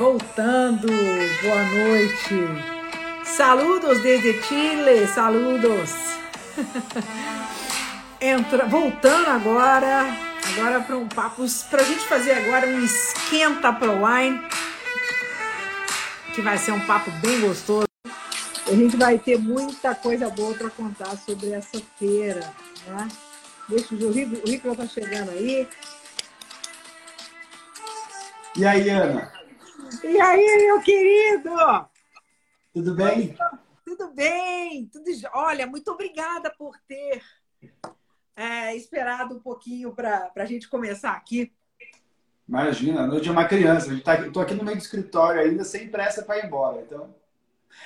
voltando. Boa noite. Saludos desde Chile. Saludos. Voltando agora para um papo, para a gente fazer agora um esquenta ProWein, que vai ser um papo bem gostoso. A gente vai ter muita coisa boa para contar sobre essa feira, né? Deixa o Ricardo tá chegando aí. E aí, Ana? E aí, meu querido? Tudo bem? Tudo bem. Olha, muito obrigada por ter esperado um pouquinho para a gente começar aqui. Imagina, a noite é uma criança. Eu tô aqui no meio do escritório ainda, sem pressa para ir embora. Então,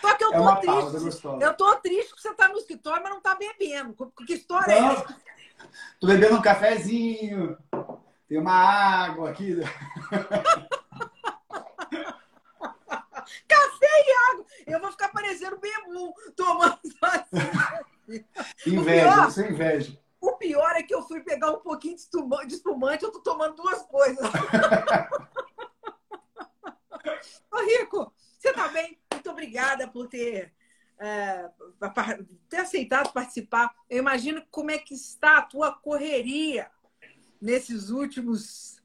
só que eu tô triste. Pausa gostosa. Eu tô triste porque você está no escritório, mas não está bebendo. Que história é essa? Tô bebendo um cafezinho. Tem uma água aqui. Café e água. Eu vou ficar parecendo bebum, tomando assim. Inveja, pior, sem inveja. O pior é que eu fui pegar um pouquinho de espumante, eu tô tomando duas coisas. Ô, Rico, você tá bem? Muito obrigada por ter aceitado participar. Eu imagino como é que está a tua correria nesses últimos...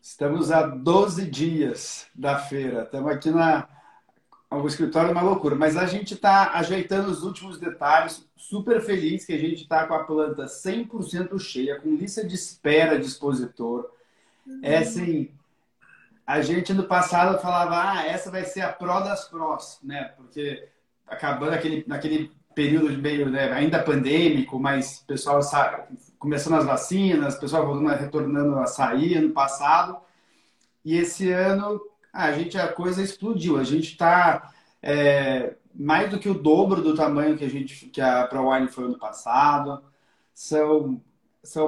Estamos a 12 dias da feira. Estamos aqui no escritório, é uma loucura. Mas a gente está ajeitando os últimos detalhes. Super feliz que a gente está com a planta 100% cheia, com lista de espera de expositor. É assim... A gente, no passado, falava, essa vai ser a pró das prós, né? Porque acabando naquele período de meio, né, ainda pandêmico, mas o pessoal começando as vacinas, o pessoal retornando a sair ano passado. E esse ano, a coisa explodiu. A gente está mais do que o dobro do tamanho que a ProWine foi ano passado. São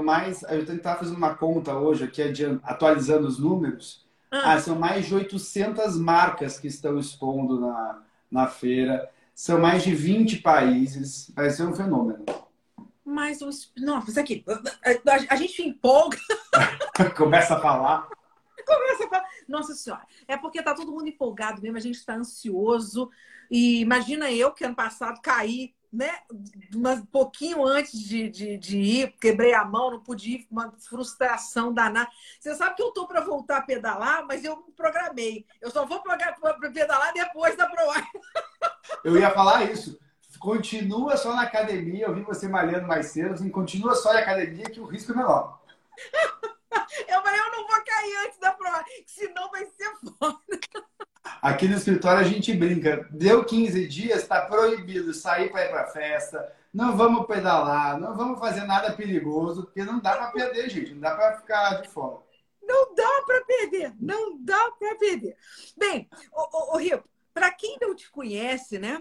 mais... Eu estava fazendo uma conta hoje aqui, atualizando os números. São mais de 800 marcas que estão expondo na feira. São mais de 20 países. Vai ser um fenômeno. Mas, nossa, aqui, a gente empolga. Começa a falar. Nossa Senhora, é porque tá todo mundo empolgado mesmo, a gente está ansioso. E imagina eu que ano passado caí, né? Um pouquinho antes de ir, quebrei a mão, não pude ir, uma frustração danada. Você sabe que eu tô para voltar a pedalar, mas eu programei. Eu só vou pedalar depois da ProWein. Eu ia falar isso. Continua só na academia. Eu vi você malhando mais cedo. Assim, continua só na academia que o risco é menor. Eu falei, eu não vou cair antes da ProWein, senão vai ser foda. Aqui no escritório a gente brinca. Deu 15 dias, está proibido sair para ir para festa. Não vamos pedalar, não vamos fazer nada perigoso, porque não dá para perder, gente. Não dá para ficar de fora. Não dá para perder, não dá para perder. Bem, ô Rico, para quem não te conhece, né?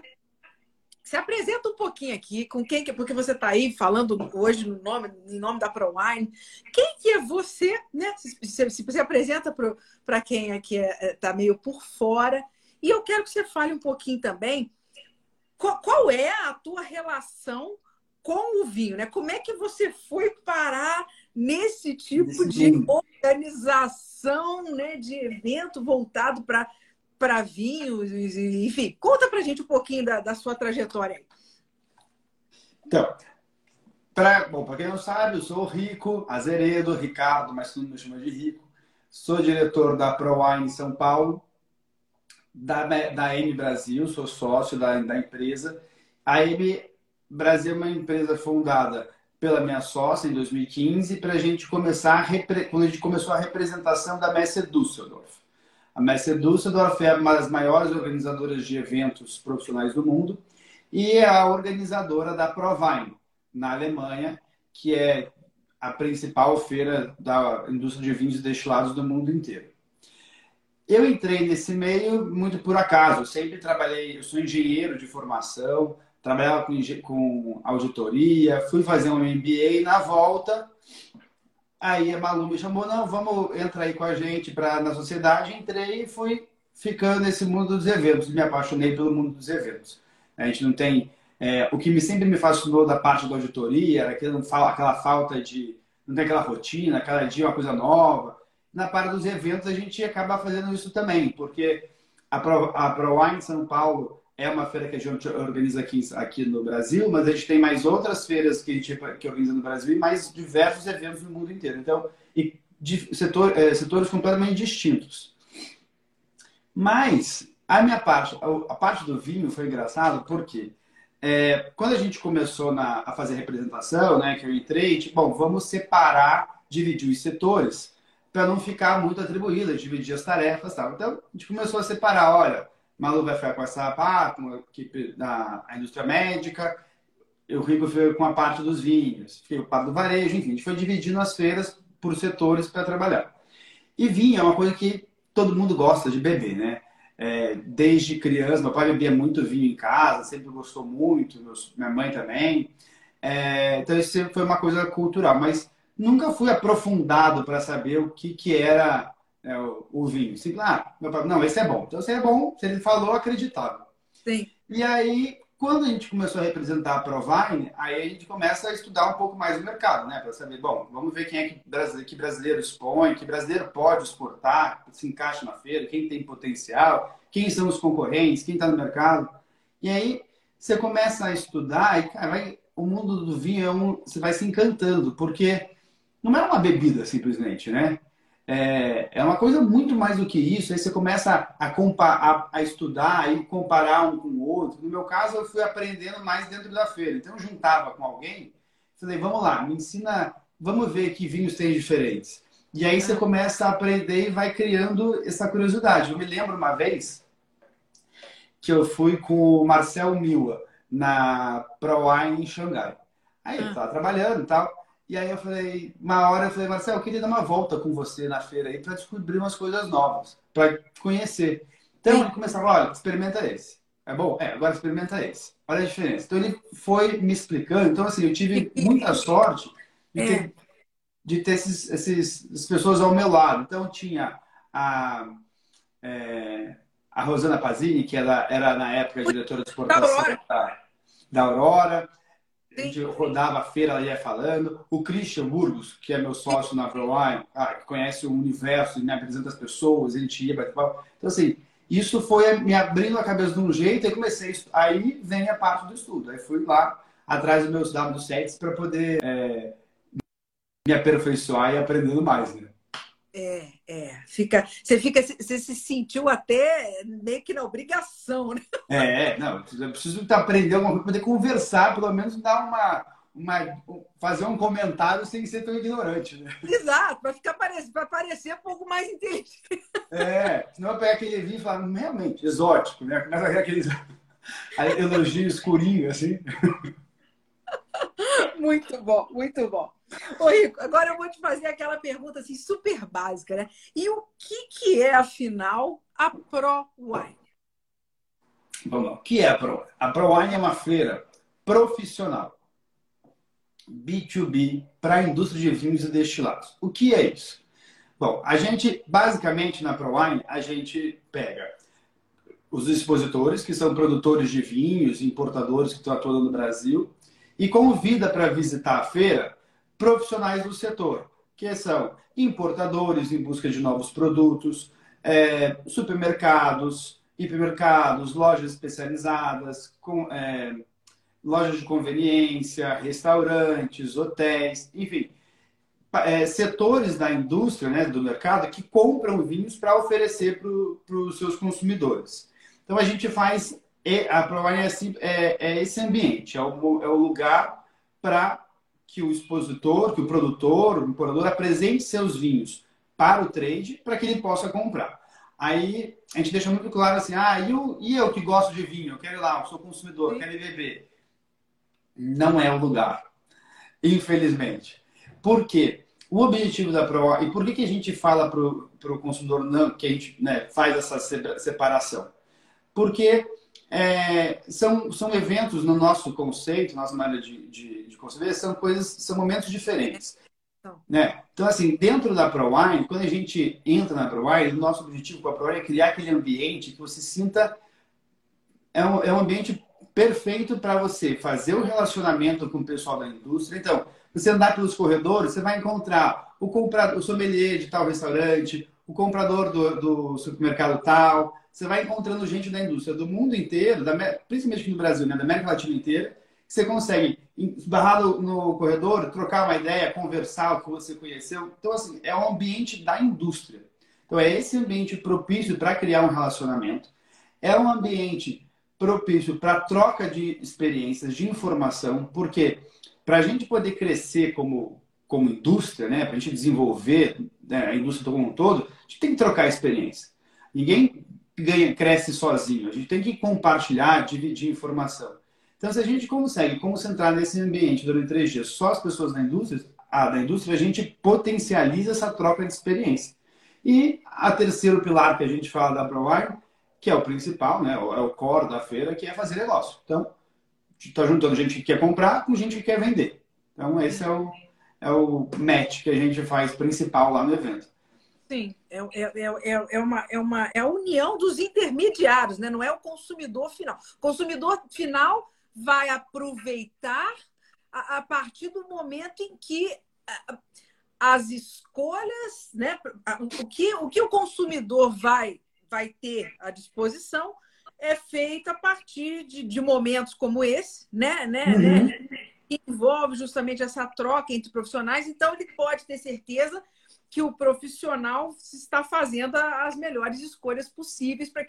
Se apresenta um pouquinho aqui, com quem que, porque você está aí falando hoje em nome da ProWine. Quem que é você, né? Se você apresenta para quem aqui está meio por fora. E eu quero que você fale um pouquinho também qual é a tua relação com o vinho, né? Como é que você foi parar nesse tipo de organização, né? De evento voltado para vinhos, enfim. Conta pra gente um pouquinho da sua trajetória aí. Então, pra quem não sabe, eu sou o Rico Azeredo, Ricardo, mas todo mundo me chama de Rico. Sou diretor da ProWine em São Paulo, da M Brasil, sou sócio da empresa. A M Brasil é uma empresa fundada pela minha sócia em 2015, pra gente quando a gente começou a representação da Messe Düsseldorf. A Messe Düsseldorf é uma das maiores organizadoras de eventos profissionais do mundo e é a organizadora da ProWein, na Alemanha, que é a principal feira da indústria de vinhos e destilados do mundo inteiro. Eu entrei nesse meio muito por acaso. Eu sempre trabalhei, eu sou engenheiro de formação, trabalhava com auditoria, fui fazer um MBA e na volta... Aí a Malu me chamou, não, vamos entrar aí com a gente na sociedade. Entrei e fui ficando nesse mundo dos eventos. Me apaixonei pelo mundo dos eventos. A gente não tem... o que sempre me fascinou da parte da auditoria era aquela falta de... Não tem aquela rotina, cada dia uma coisa nova. na parte dos eventos a gente acaba fazendo isso também, porque a ProWine São Paulo é uma feira que a gente organiza aqui no Brasil, mas a gente tem mais outras feiras que a gente organiza no Brasil e mais diversos eventos no mundo inteiro. Então, setores completamente distintos. Mas a minha parte, a parte do vinho foi engraçado porque quando a gente começou a fazer representação, né, que eu entrei, tipo, bom, vamos separar, dividir os setores para não ficar muito atribuída, dividir as tarefas, tal. Então a gente começou a separar, olha, Malu vai ficar com essa parte, com a equipe da indústria médica, eu Rico foi com a parte dos vinhos, fiquei com a parte do varejo, enfim, a gente foi dividindo as feiras por setores para trabalhar. E vinho é uma coisa que todo mundo gosta de beber, né? Desde criança, meu pai bebia muito vinho em casa, sempre gostou muito, minha mãe também. Então isso sempre foi uma coisa cultural, mas nunca fui aprofundado para saber o que era o vinho. Assim, meu pai, não, esse é bom. Então, se é bom, se ele falou, acreditava. Sim. E aí, quando a gente começou a representar a ProWine, aí a gente começa a estudar um pouco mais o mercado, né? Para saber, bom, vamos ver quem é que brasileiro expõe, que brasileiro pode exportar, se encaixa na feira, quem tem potencial, quem são os concorrentes, quem está no mercado. E aí, você começa a estudar e, cara, o mundo do vinho, você vai se encantando, porque não é uma bebida, simplesmente, né? É uma coisa muito mais do que isso. Aí você começa a estudar e comparar um com o outro. No meu caso, eu fui aprendendo mais dentro da feira. Então, eu juntava com alguém, falei, vamos lá, me ensina, vamos ver que vinhos tem diferentes. E aí você começa a aprender e vai criando essa curiosidade. Eu me lembro uma vez que eu fui com o Marcelo Miua na ProWine em Xangai. Aí eu estava trabalhando e tal. E aí uma hora eu falei, Marcelo, eu queria dar uma volta com você na feira aí para descobrir umas coisas novas, para conhecer. Então ele começava, olha, experimenta esse. É bom? Agora experimenta esse. Olha a diferença. Então ele foi me explicando. Então assim, eu tive muita sorte de ter essas pessoas ao meu lado. Então tinha a Rosana Pazini, que ela era na época diretora de exportação da Aurora. A gente rodava a feira, ela ia falando. O Christian Burgos, que é meu sócio na ProWine, que conhece o universo, me apresenta as pessoas, a gente ia bater papo. Então, assim, isso foi me abrindo a cabeça de um jeito e comecei a estudar. Aí vem a parte do estudo. Aí fui lá atrás dos meus W7s para poder me aperfeiçoar e aprendendo mais, né? Você se sentiu até meio que na obrigação, né? Não, eu preciso aprender alguma coisa, poder conversar, pelo menos dar fazer um comentário sem ser tão ignorante, né? Exato, vai parecer um pouco mais inteligente. Senão eu pegar aquele vinho e falar, realmente, exótico, né? Começa a ver aqueles elogios escurinhos, assim. Muito bom, muito bom. Ô, Rico, agora eu vou te fazer aquela pergunta assim, super básica, né? E o que é, afinal, a ProWine? Vamos lá. O que é a ProWine? A ProWine é uma feira profissional, B2B, para a indústria de vinhos e destilados. O que é isso? Bom, a gente, basicamente, na ProWine, a gente pega os expositores, que são produtores de vinhos, importadores que estão atuando no Brasil, e convida para visitar a feira profissionais do setor, que são importadores em busca de novos produtos, supermercados, hipermercados, lojas especializadas, lojas de conveniência, restaurantes, hotéis, enfim, setores da indústria, né, do mercado, que compram vinhos para oferecer para os seus consumidores. Então, a gente faz... A ProWine é esse ambiente, é o lugar para... que o expositor, que o produtor apresente seus vinhos para o trade, para que ele possa comprar. Aí a gente deixa muito claro assim, eu que gosto de vinho, eu quero ir lá, eu sou consumidor, eu quero ir beber. Não é o lugar, infelizmente. Por quê? O objetivo da ProWine, e por que a gente fala para o consumidor não, que a gente faz essa separação? Porque... são eventos no nosso conceito, nossa maneira de conceber, são momentos diferentes. Né? Então, assim, dentro da ProWine, quando a gente entra na ProWine, o nosso objetivo com a ProWine é criar aquele ambiente que você sinta... É um ambiente perfeito para você fazer o relacionamento com o pessoal da indústria. Então, você andar pelos corredores, você vai encontrar o comprador, o sommelier de tal restaurante, o comprador do supermercado tal. Você vai encontrando gente da indústria do mundo inteiro, principalmente no Brasil, né? Da América Latina inteira. Você consegue, esbarrado no corredor, trocar uma ideia, conversar o que você conheceu. Então, assim, é um ambiente da indústria. Então, é esse ambiente propício para criar um relacionamento. É um ambiente propício para troca de experiências, de informação, porque para a gente poder crescer como indústria, né, para a gente desenvolver, né, a indústria como um todo, a gente tem que trocar experiência. Ninguém cresce sozinho. A gente tem que compartilhar, dividir informação. Então, se a gente consegue concentrar nesse ambiente durante 3 dias só as pessoas da indústria, a gente potencializa essa troca de experiência. E a terceiro pilar que a gente fala da ProWine, que é o principal, né? É o core da feira, que é fazer negócio. Então, a gente está juntando gente que quer comprar com gente que quer vender. Então, esse é o match que a gente faz principal lá no evento. Sim, é a união dos intermediários, né? Não é o consumidor final. O consumidor final vai aproveitar a partir do momento em que as escolhas, né? O que o consumidor vai ter à disposição é feito a partir de momentos como esse, né? Que envolve justamente essa troca entre profissionais. Então, ele pode ter certeza que o profissional está fazendo as melhores escolhas possíveis para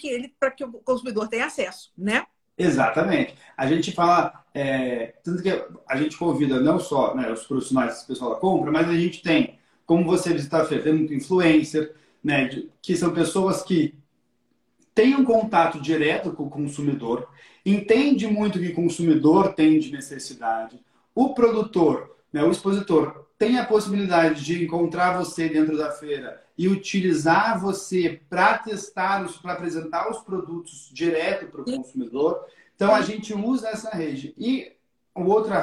que o consumidor tenha acesso, né? Exatamente. A gente fala, tanto que a gente convida não só, né, os profissionais, o pessoal da compra, mas a gente tem, como você visitar a feira, tem muito influencer, né, que são pessoas que têm um contato direto com o consumidor, entende muito que o consumidor tem de necessidade. O produtor, né, o expositor, tem a possibilidade de encontrar você dentro da feira e utilizar você para testar, para apresentar os produtos direto para o consumidor. Então, a gente usa essa rede. E uma outra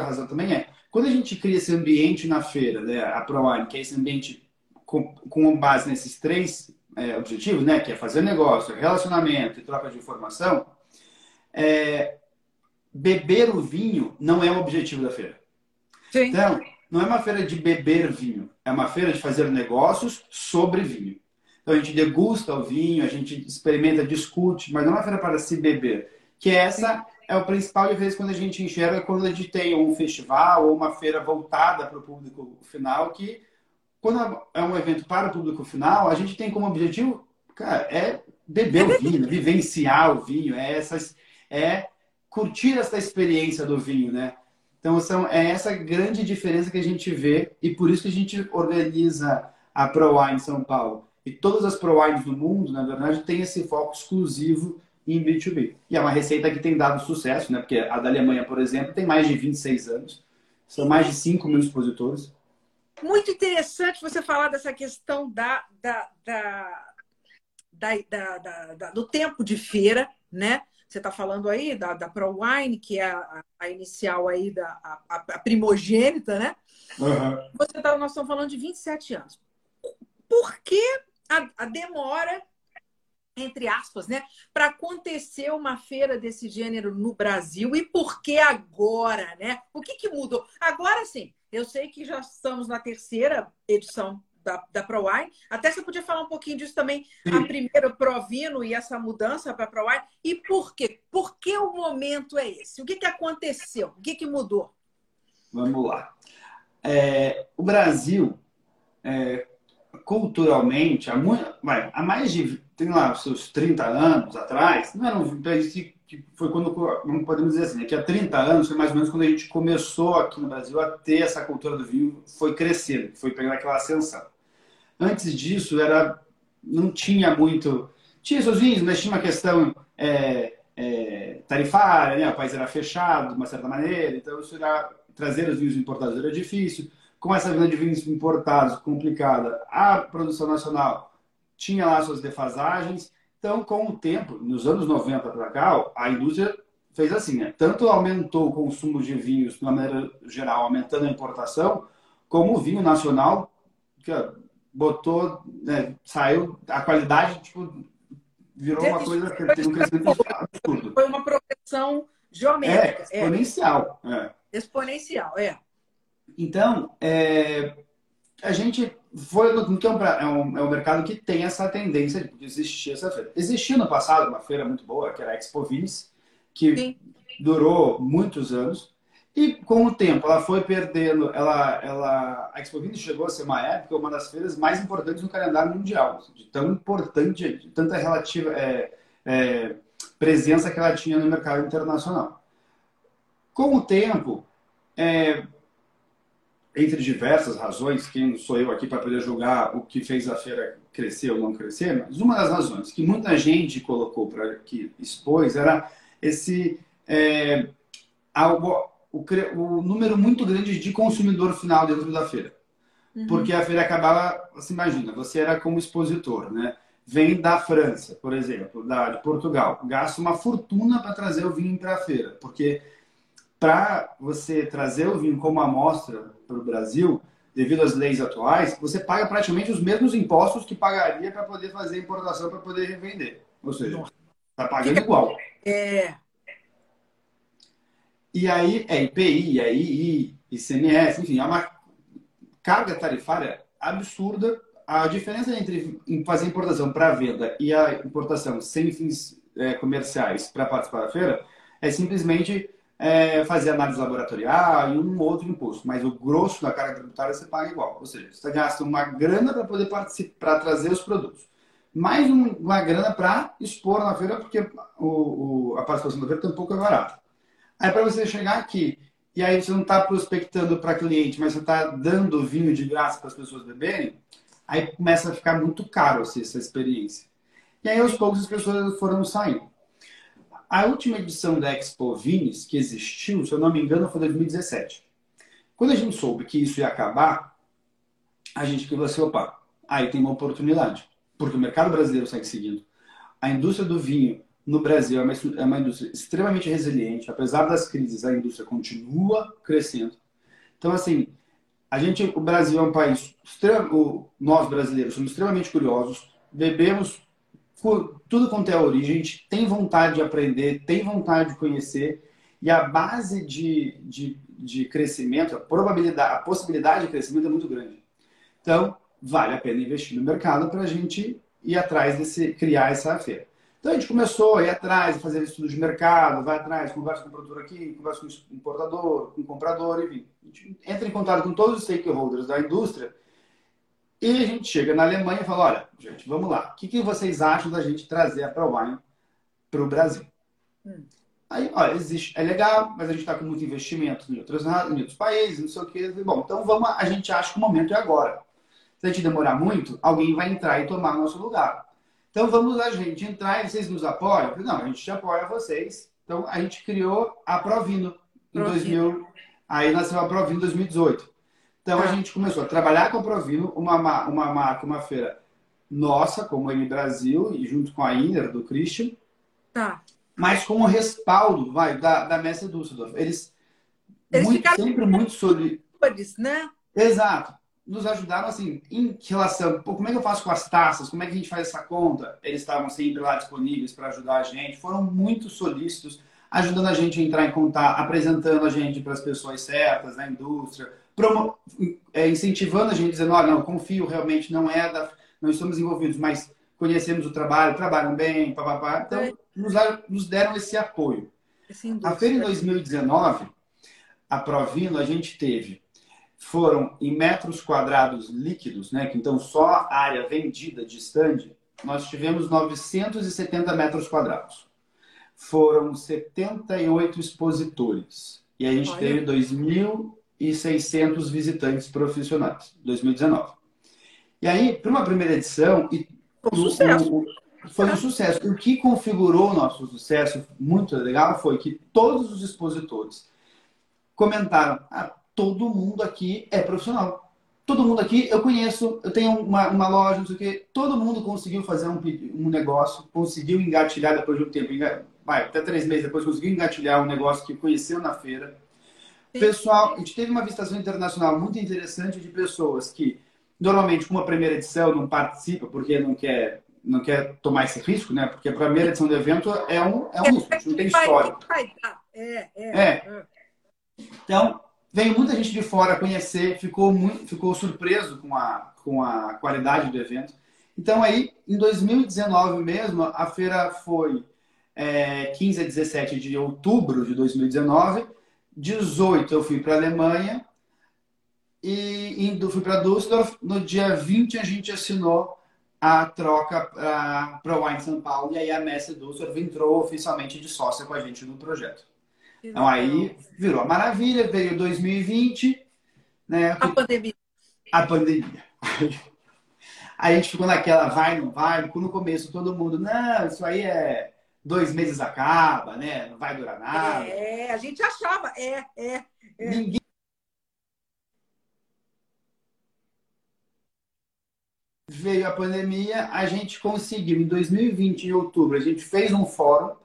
razão também é, quando a gente cria esse ambiente na feira, né, a ProWine, que é esse ambiente com base nesses 3 objetivos, né, que é fazer negócio, relacionamento e troca de informação, beber o vinho não é o objetivo da feira. Sim. Então, não é uma feira de beber vinho, é uma feira de fazer negócios sobre vinho. Então, a gente degusta o vinho, a gente experimenta, discute, mas não é uma feira para se beber. Que essa é o principal, de vez quando a gente enxerga, quando a gente tem um festival ou uma feira voltada para o público final, que quando é um evento para o público final, a gente tem como objetivo, cara, beber o vinho, vivenciar o vinho, curtir essa experiência do vinho, né? Então, é essa grande diferença que a gente vê, e por isso que a gente organiza a ProWine São Paulo. E todas as ProWines do mundo, na verdade, tem esse foco exclusivo em B2B. E é uma receita que tem dado sucesso, né? Porque a da Alemanha, por exemplo, tem mais de 26 anos. São mais de 5 mil expositores. Muito interessante você falar dessa questão do tempo de feira, né? Você está falando aí da ProWine, que é a inicial aí, a primogênita, né? Uhum. Nós estamos falando de 27 anos. Por que a demora, entre aspas, né, para acontecer uma feira desse gênero no Brasil? E por que agora, né? O que mudou? Agora sim, eu sei que já estamos na 3ª edição da ProWine. Até você podia falar um pouquinho disso também, a primeira Provino e essa mudança para a ProWine. E por quê? Por que o momento é esse? O que aconteceu? O que mudou? Vamos lá. O Brasil, culturalmente, há mais de, tem lá, os seus 30 anos atrás, não era que foi quando, não podemos dizer assim, que há 30 anos, foi mais ou menos quando a gente começou aqui no Brasil a ter essa cultura do vinho, foi crescendo, foi pegando aquela ascensão. Antes disso, não tinha muito... Tinha seus vinhos, mas tinha uma questão tarifária, né? O país era fechado, de uma certa maneira, então isso era, trazer os vinhos importados era difícil. Com essa venda de vinhos importados complicada, a produção nacional tinha lá suas defasagens. Então, com o tempo, nos anos 90 para cá, a indústria fez assim, né? Tanto aumentou o consumo de vinhos, de uma maneira geral, aumentando a importação, como o vinho nacional, que botou, né, saiu, a qualidade tipo, virou uma coisa que teve um crescimento absurdo. Foi uma progressão geométrica. Exponencial. Então, a gente foi no que é um mercado que tem essa tendência de existir essa feira. Existia no passado uma feira muito boa, que era a Expo Vini, que Sim. durou muitos anos. E com o tempo, ela foi perdendo... A Expo Vini chegou a ser uma época, uma das feiras mais importantes no calendário mundial. De tão importante, de tanta relativa presença que ela tinha no mercado internacional. Com o tempo... entre diversas razões, quem não sou eu aqui para poder julgar o que fez a feira crescer ou não crescer, mas uma das razões que muita gente colocou para que expôs era esse o número muito grande de consumidor final dentro da feira. Uhum. Porque a feira acabava, você imagina, você era como expositor, né? Vem da França, por exemplo, de Portugal, gasta uma fortuna para trazer o vinho para a feira, porque para você trazer o vinho como amostra para o Brasil, devido às leis atuais, você paga praticamente os mesmos impostos que pagaria para poder fazer importação, para poder revender. Ou seja, está pagando igual. E aí é IPI, é II, ICMS, enfim, é uma carga tarifária absurda. A diferença entre fazer importação para venda e a importação sem fins comerciais para participar da feira é simplesmente... fazer análise laboratorial e um outro imposto, mas o grosso da carga tributária você paga igual. Ou seja, você gasta uma grana para poder participar, para trazer os produtos, mais uma grana para expor na feira, porque a participação da feira tampouco é barata. Aí para você chegar aqui, e aí você não está prospectando para cliente, mas você está dando vinho de graça para as pessoas beberem, aí começa a ficar muito caro assim, essa experiência. E aí aos poucos as pessoas foram saindo. A última edição da Expo Vines, que existiu, se eu não me engano, foi em 2017. Quando a gente soube que isso ia acabar, a gente falou assim, opa, aí tem uma oportunidade. Porque o mercado brasileiro segue seguindo. A indústria do vinho no Brasil é uma indústria extremamente resiliente. Apesar das crises, a indústria continua crescendo. Então, assim, o Brasil é um país... Nós, brasileiros, somos extremamente curiosos. Bebemos... tudo quanto é origem, a gente tem vontade de aprender, tem vontade de conhecer, e a base de crescimento, a possibilidade de crescimento é muito grande. Então, vale a pena investir no mercado para a gente ir atrás criar essa feira. Então, a gente começou a ir atrás, fazer estudos de mercado, vai atrás, conversa com o produtor aqui, conversa com o importador, com o comprador, enfim. A gente entra em contato com todos os stakeholders da indústria. E a gente chega na Alemanha e fala, olha, gente, vamos lá. O que vocês acham da gente trazer a ProWein para o Brasil? Aí, olha, existe, é legal, mas a gente está com muito investimento em outros países, não sei o quê. Bom, então vamos, a gente acha que o momento é agora. Se a gente demorar muito, alguém vai entrar e tomar nosso lugar. Então vamos a gente entrar e vocês nos apoiam? Não, a gente apoia vocês. Então a gente criou a ProVino em 2000. Aí nasceu a ProVino em 2018. Então, a gente começou a trabalhar com a ProVino, uma marca, uma feira nossa, como a Brasil, e junto com a Inner, do Christian. Tá. Mas com o respaldo da Messe Düsseldorf. Eles ficaram sempre muito solidários, né? Exato. Nos ajudaram, assim, em relação... Pô, como é que eu faço com as taças? Como é que a gente faz essa conta? Eles estavam sempre lá disponíveis para ajudar a gente. Foram muito solícitos, ajudando a gente a entrar em contato, apresentando a gente para as pessoas certas, na indústria... incentivando a gente, dizendo, olha, não, confio, realmente não estamos envolvidos, mas conhecemos o trabalho, trabalham bem, papapá. Então, nos deram esse apoio. A feira em 2019, a ProVino, a gente teve, foram em metros quadrados líquidos, né? Então, só a área vendida de stand, nós tivemos 970 metros quadrados. Foram 78 expositores. E a gente teve 2.600 visitantes profissionais, 2019. E aí, para uma primeira edição... Foi um sucesso. O que configurou o nosso sucesso muito legal foi que todos os expositores comentaram, todo mundo aqui é profissional. Todo mundo aqui eu conheço, eu tenho uma loja, não sei o quê. Todo mundo conseguiu fazer um negócio, conseguiu engatilhar depois de um tempo, até 3 meses depois, conseguiu engatilhar um negócio que conheceu na feira. Pessoal, a gente teve uma visitação internacional muito interessante de pessoas que, normalmente, com uma primeira edição, não participam porque não quer tomar esse risco, né? Porque a primeira edição do evento é um risco, a gente não tem história. Então, Veio muita gente de fora conhecer, ficou surpreso com a qualidade do evento. Então aí, em 2019 mesmo, a feira foi 15 a 17 de outubro de 2019. 18 eu fui para a Alemanha e fui para Düsseldorf. No dia 20 a gente assinou a troca para ProWein São Paulo e aí a Messe Düsseldorf entrou oficialmente de sócia com a gente no projeto. Então aí virou a maravilha, veio 2020, né? A pandemia. A pandemia. Aí a gente ficou naquela, vai, não vai, no começo todo mundo, não, isso aí é 2 meses acaba, né? Não vai durar nada. É, a gente achava, Ninguém... Veio a pandemia, a gente conseguiu, em 2020, em outubro, a gente fez um fórum,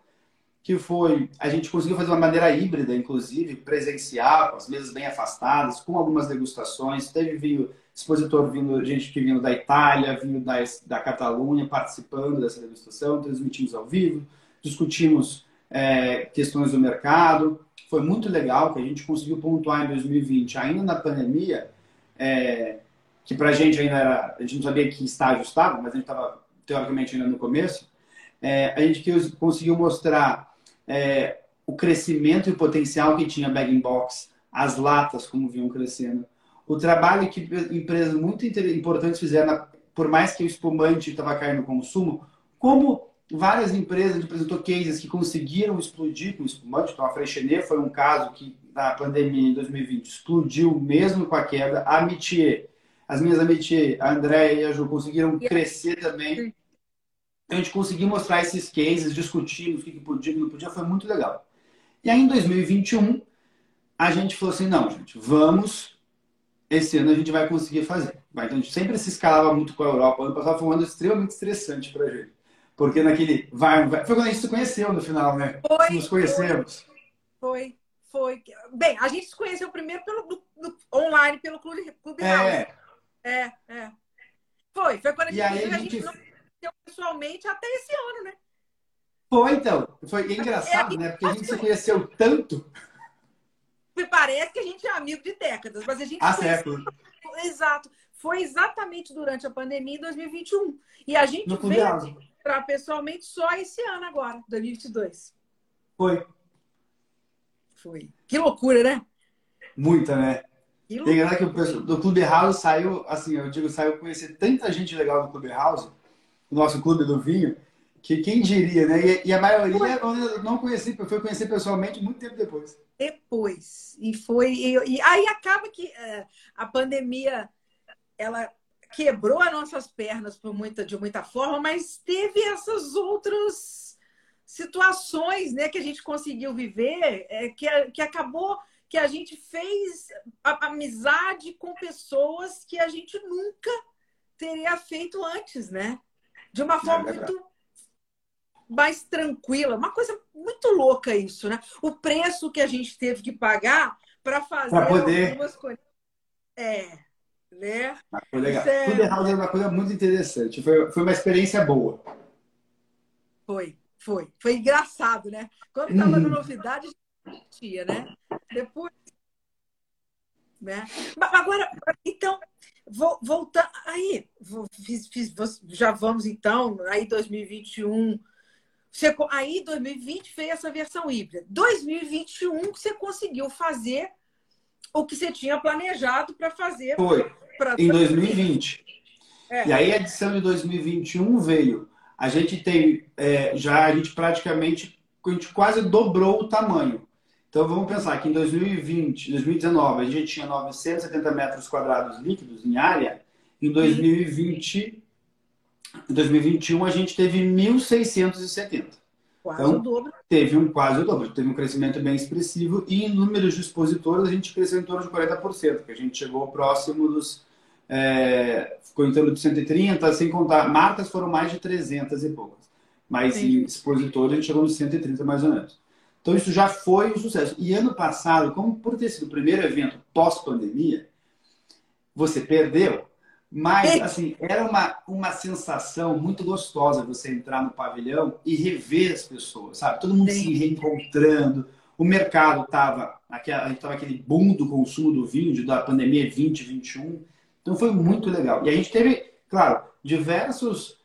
que foi, a gente conseguiu fazer uma maneira híbrida, inclusive, presencial, com as mesas bem afastadas, com algumas degustações, teve vinho, expositor vindo, gente que vinha da Itália, vinho da Catalunha, participando dessa degustação, transmitimos ao vivo, discutimos questões do mercado, foi muito legal que a gente conseguiu pontuar em 2020, ainda na pandemia, que pra gente ainda era, a gente não sabia que estágio estava, mas a gente estava teoricamente ainda no começo, a gente conseguiu mostrar o crescimento e o potencial que tinha bag-in-box, as latas como vinham crescendo. O trabalho que empresas muito importantes fizeram, por mais que o espumante estava caindo no consumo, como várias empresas apresentou cases que conseguiram explodir com o espumante. Então, a Freixenê foi um caso que, na pandemia, em 2020, explodiu mesmo com a queda. A Amitié, as minhas Amitié, a Andréa e a Ju, conseguiram crescer também. A gente conseguiu mostrar esses cases, discutimos o que podia, o que não podia, foi muito legal. E aí, em 2021, a gente falou assim, não, gente, vamos, esse ano a gente vai conseguir fazer. Então, a gente sempre se escalava muito com a Europa. O ano passado foi um ano extremamente estressante pra gente. Porque naquele... Foi quando a gente se conheceu no final, né? Foi, nos conhecemos. Foi. Bem, a gente se conheceu primeiro online, pelo Clubhouse. É. Foi quando a gente... E aí, a gente pessoalmente até esse ano, né? Foi, então. Foi engraçado, né? Porque a gente se conheceu tanto. Parece que a gente é amigo de décadas, mas a gente... Há séculos. Exato. Foi exatamente durante a pandemia em 2021. E a gente veio para pessoalmente só esse ano agora, 2022. Foi. Que loucura, né? Muita, né? Tem que o pessoal do Clubhouse saiu, assim, eu digo, saiu conhecer tanta gente legal no Clubhouse, o nosso clube do vinho, que quem diria, né? E a maioria eu não conheci, eu fui conhecer pessoalmente muito tempo depois. E aí acaba que a pandemia, ela quebrou as nossas pernas de muita forma, mas teve essas outras situações, né, que a gente conseguiu viver, que acabou que a gente fez amizade com pessoas que a gente nunca teria feito antes, né? De uma forma muito mais tranquila. Uma coisa muito louca isso, né? O preço que a gente teve que pagar para fazer algumas coisas. Né? Ah, foi legal. Tudo errado é uma coisa muito interessante. Foi uma experiência boa. Foi. Foi engraçado, né? Quando estava na novidade, a gente sentia, né? Depois... Né? Agora, então... Vou voltar aí, já vamos então, aí 2021, aí 2020 fez essa versão híbrida. 2021 você conseguiu fazer o que você tinha planejado para fazer. Foi, em 2020. E aí a edição de 2021 veio, a gente tem, a gente praticamente, a gente quase dobrou o tamanho. Então, vamos pensar que em 2019, a gente tinha 970 metros quadrados líquidos em área. Em 2021, a gente teve 1.670. Quase o dobro. Quase o dobro. Teve um crescimento bem expressivo. E em números de expositores, a gente cresceu em torno de 40%. Que a gente chegou próximo dos... ficou em torno de 130, sem contar... Marcas foram mais de 300 e poucas. Mas em expositores, a gente chegou nos 130, mais ou menos. Então, isso já foi um sucesso. E ano passado, como por ter sido o primeiro evento pós-pandemia, você perdeu. Mas, assim, era uma sensação muito gostosa você entrar no pavilhão e rever as pessoas, sabe? Todo mundo se reencontrando, O mercado estava... Estava aquele boom do consumo do vinho, da pandemia 20, 21. Então foi muito legal. E a gente teve, claro, diversos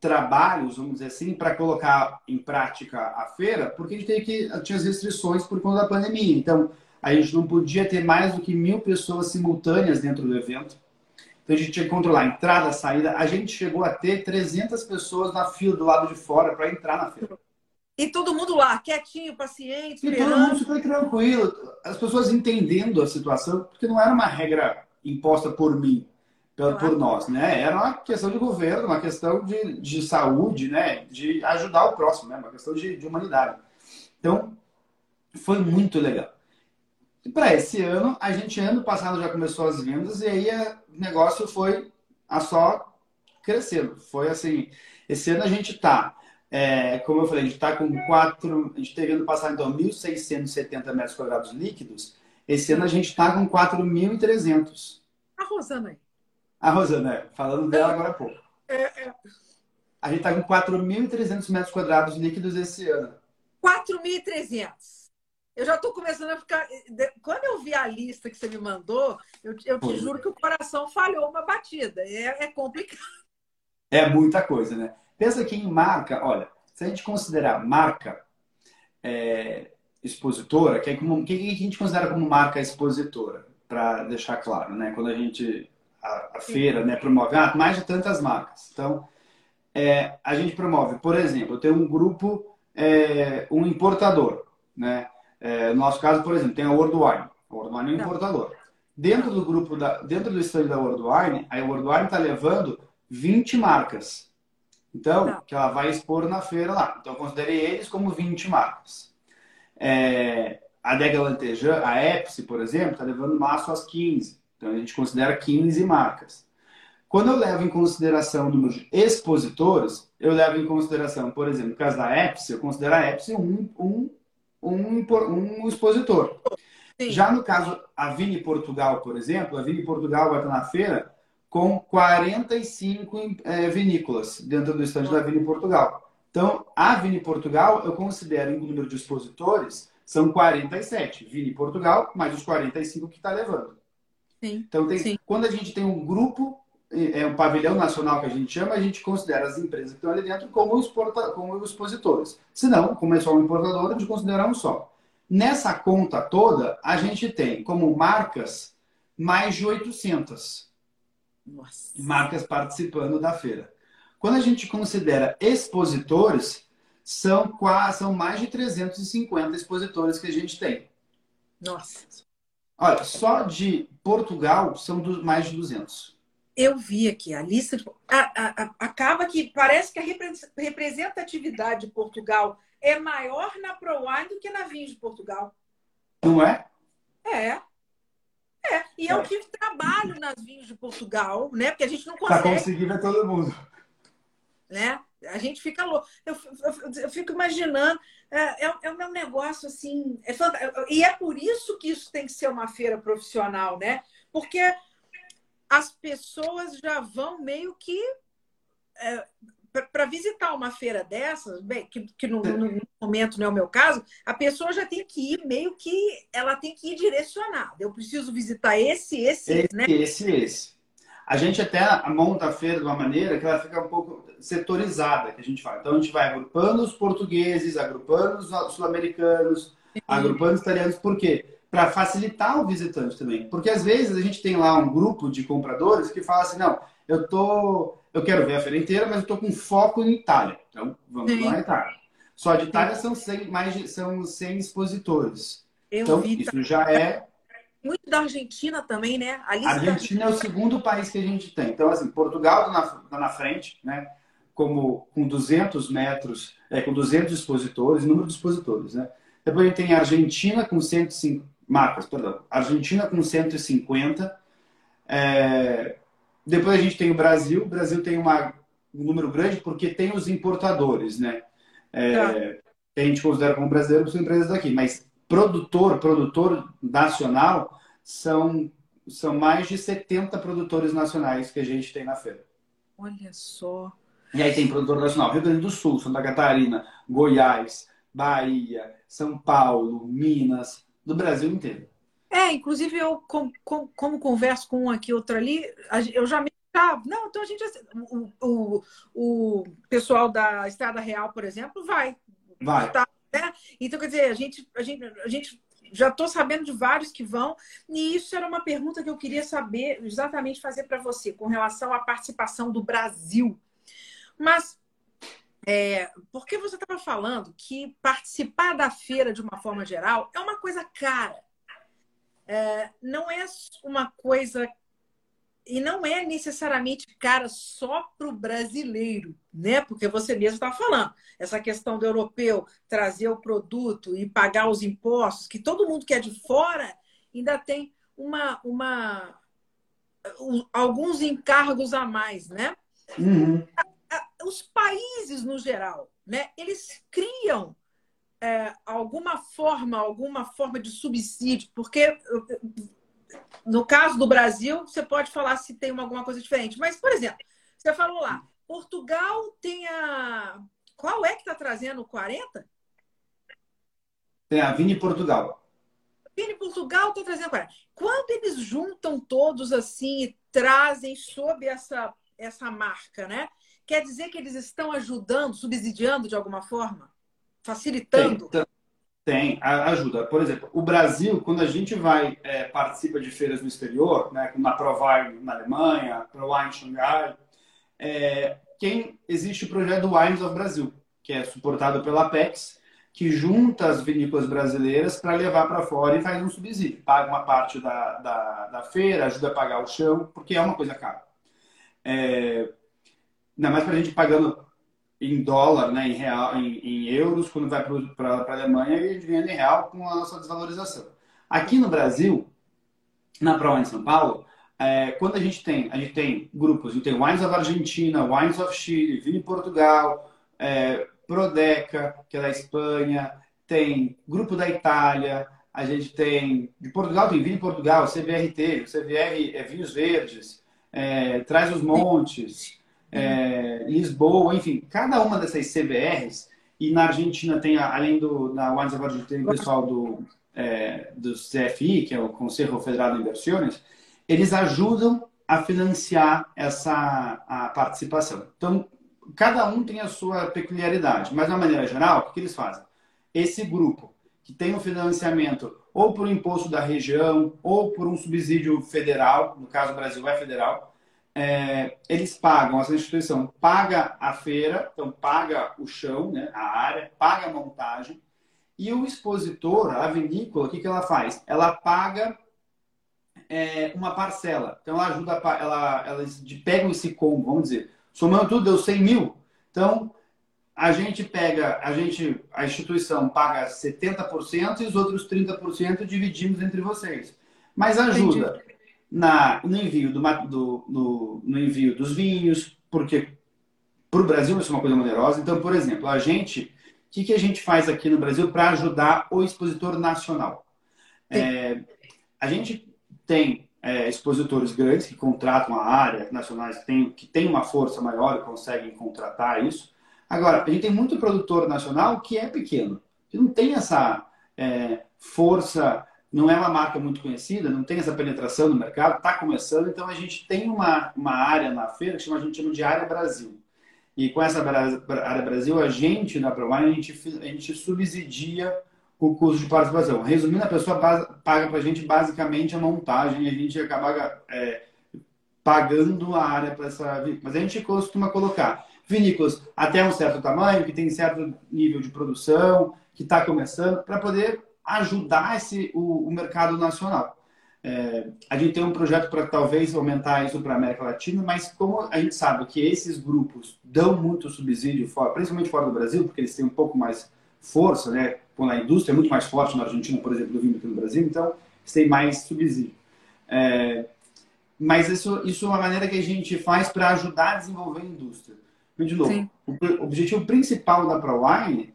trabalhos, vamos dizer assim, para colocar em prática a feira, porque a gente teve que... Tinha as restrições por conta da pandemia. Então, a gente não podia ter mais do que 1.000 pessoas simultâneas dentro do evento. Então, a gente tinha que controlar a entrada, a saída. A gente chegou a ter 300 pessoas na fila do lado de fora para entrar na feira. E todo mundo lá, quietinho, paciente, esperando. E todo mundo super tranquilo. As pessoas entendendo a situação, porque não era uma regra imposta por mim, por nós, né? Era uma questão de governo, uma questão de saúde, né? De ajudar o próximo, né? Uma questão de humanidade. Então, foi muito legal. E para esse ano, a gente ano passado já começou as vendas e aí o negócio foi só crescendo. Foi assim, esse ano a gente está, como eu falei, a gente está com a gente teve ano passado então 1.670 metros quadrados líquidos, esse ano a gente está com 4.300. A Rosana aí. A Rosana, falando dela agora há pouco. A gente está com 4.300 metros quadrados líquidos esse ano. 4.300. Eu já estou começando a ficar... Quando eu vi a lista que você me mandou, eu te juro que o coração falhou uma batida. É complicado. É muita coisa, né? Pensa que em marca, olha, se a gente considerar marca expositora, que a gente considera como marca expositora, para deixar claro, né? Quando a gente... A feira, né, promove mais de tantas marcas. Então, a gente promove, por exemplo, eu tenho um grupo, um importador, né? No nosso caso, por exemplo, tem a World Wine. A World Wine é um importador. Dentro do grupo, dentro do stand da World Wine, a World Wine está levando 20 marcas. Então, que ela vai expor na feira lá. Então, eu considerei eles como 20 marcas. A Adega Alentejana, a Épse, por exemplo, está levando mais suas 15. Então, a gente considera 15 marcas. Quando eu levo em consideração o número de expositores, eu levo em consideração, por exemplo, no caso da Épse, eu considero a Épse um expositor. Sim. Já no caso, a Vinho Portugal, por exemplo, a Vinho Portugal vai estar na feira com 45 vinícolas dentro do estande da Vinho Portugal. Então, a Vinho Portugal, eu considero o número de expositores, são 47. Vinho Portugal, mais os 45 que está levando. Sim. Então, quando a gente tem um grupo, um pavilhão nacional que a gente chama, a gente considera as empresas que estão ali dentro como os expositores. Se não, como é só um importador, a gente considera um só. Nessa conta toda, a gente tem como marcas mais de 800 marcas participando da feira. Quando a gente considera expositores, são mais de 350 expositores que a gente tem. Nossa! Olha, só de Portugal são mais de 200. Eu vi aqui a lista de... acaba que parece que a representatividade de Portugal é maior na ProWine do que na Vinho de Portugal. Não é? É. E eu que trabalho nas Vinhos de Portugal, né? Porque a gente não consegue... Para conseguir ver todo mundo. Né? A gente fica louco. Eu fico imaginando. É um negócio assim... E é por isso que isso tem que ser uma feira profissional, né? Porque... as pessoas já vão meio que para visitar uma feira dessas, bem, que no momento não é o meu caso, a pessoa já tem que ir meio que... Ela tem que ir direcionada. Eu preciso visitar esse. A gente até monta a feira de uma maneira que ela fica um pouco setorizada, que a gente fala. Então, a gente vai agrupando os portugueses, agrupando os sul-americanos, agrupando os italianos. Por quê? Para facilitar o visitante também. Porque, às vezes, a gente tem lá um grupo de compradores que fala assim, não, eu quero ver a feira inteira, mas eu estou com foco em Itália. Então, vamos lá na Itália. Só de Itália são 100 expositores. Então, isso já é... Muito da Argentina também, né? A Argentina é o segundo país que a gente tem. Então, assim, Portugal está na frente, né? Com 200 metros, com 200 expositores, número de expositores, né? Depois a gente tem a Argentina com 105 marcas, perdão. Argentina com 150. Depois a gente tem o Brasil. O Brasil tem um número grande porque tem os importadores, né? A gente considera como brasileiro as empresas daqui. Mas produtor nacional são mais de 70 produtores nacionais que a gente tem na feira. Olha só! E aí tem produtor nacional Rio Grande do Sul, Santa Catarina, Goiás, Bahia, São Paulo, Minas, do Brasil inteiro. É, inclusive eu, como converso com um aqui, outro ali, eu já me... Não, então a gente... O pessoal da Estrada Real, por exemplo, vai. Tá, né? Então, quer dizer, a gente já estou sabendo de vários que vão. E isso era uma pergunta que eu queria saber, exatamente fazer para você, com relação à participação do Brasil. Mas... porque você estava falando que participar da feira de uma forma geral é uma coisa cara. Não é uma coisa... E não é necessariamente cara só para o brasileiro, né? Porque você mesmo está falando. Essa questão do europeu trazer o produto e pagar os impostos, que todo mundo que é de fora ainda tem alguns encargos a mais, né? Uhum. Os países, no geral, né, eles criam alguma forma de subsídio, porque, no caso do Brasil, você pode falar se tem alguma coisa diferente. Mas, por exemplo, você falou lá, Portugal tem a... Qual é que está trazendo 40? Tem a Vinho Portugal. Vinho Portugal está trazendo 40. Quando eles juntam todos assim e trazem sob essa marca, né? Quer dizer que eles estão ajudando, subsidiando de alguma forma? Facilitando? Tem, ajuda. Por exemplo, o Brasil, quando a gente participa de feiras no exterior, né, como na ProWein na Alemanha, ProWein em Xangai, existe o projeto Wines of Brasil, que é suportado pela Apex, que junta as vinícolas brasileiras para levar para fora e faz um subsídio. Paga uma parte da feira, ajuda a pagar o chão, porque é uma coisa cara. Ainda mais para a gente pagando em dólar, né, em real, em euros, quando vai para a Alemanha, a gente ganha em real com a nossa desvalorização. Aqui no Brasil, na ProWein em São Paulo, quando a gente tem grupos, a gente tem Wines of Argentina, Wines of Chile, Vinho Portugal, Prodeca, que é da Espanha, tem grupo da Itália, a gente tem... De Portugal tem Vinho Portugal, CVRT, o CVR é Vinhos Verdes, Traz os Montes... Lisboa, enfim, cada uma dessas CVRs, e na Argentina tem, além da Wines of Argentina, tem o pessoal do CFI, que é o Conselho Federal de Inversiones, eles ajudam a financiar a participação. Então, cada um tem a sua peculiaridade, mas, de uma maneira geral, o que eles fazem? Esse grupo que tem o financiamento ou por imposto da região ou por um subsídio federal, no caso o Brasil é federal, eles pagam, essa instituição paga a feira, então paga o chão, né, a área, paga a montagem, e o expositor, a vinícola, o que ela faz? Ela paga uma parcela, então ela ajuda, ela pega esse combo, vamos dizer, somando tudo deu 100 mil, então a instituição paga 70% e os outros 30% dividimos entre vocês, mas ajuda. Entendi. No envio dos vinhos, porque para o Brasil isso é uma coisa onerosa. Então, por exemplo, o que a gente faz aqui no Brasil para ajudar o expositor nacional? A gente tem expositores grandes que contratam a área, nacionais que tem uma força maior e conseguem contratar isso. Agora, a gente tem muito produtor nacional que é pequeno, que não tem essa força... Não é uma marca muito conhecida, não tem essa penetração no mercado, está começando. Então, a gente tem uma área na feira que a gente chama de Área Brasil. E com essa Área Brasil, a gente, na ProWein, a gente subsidia o custo de participação. Resumindo, a pessoa paga para a gente, basicamente, a montagem. E a gente acaba pagando a área para essa... Mas a gente costuma colocar vinícolas até um certo tamanho, que tem certo nível de produção, que está começando, para poder... ajudar o mercado nacional. A gente tem um projeto para talvez aumentar isso para a América Latina, mas como a gente sabe que esses grupos dão muito subsídio, principalmente fora do Brasil, porque eles têm um pouco mais força, né? Quando a indústria é muito mais forte na Argentina, por exemplo, do vinho que no Brasil, então eles têm mais subsídio. Mas isso é uma maneira que a gente faz para ajudar a desenvolver a indústria. E, de novo, o objetivo principal da ProWein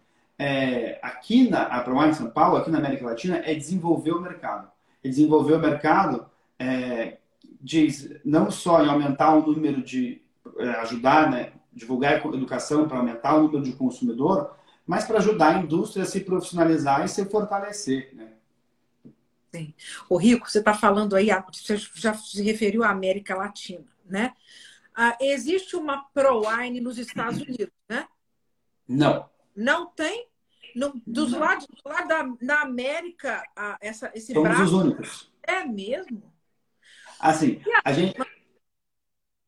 aqui na ProWein São Paulo, aqui na América Latina, é desenvolver o mercado. E desenvolver o mercado diz não só em aumentar o número de... ajudar, né, divulgar a educação para aumentar o número de consumidor, mas para ajudar a indústria a se profissionalizar e se fortalecer, né? Sim. Ô Rico, você está falando aí, você já se referiu à América Latina, né? Ah, existe uma ProWine nos Estados Unidos, né? Não. Não tem? No, dos lados da América, esse braço... Somos os únicos. É mesmo? Assim, a gente...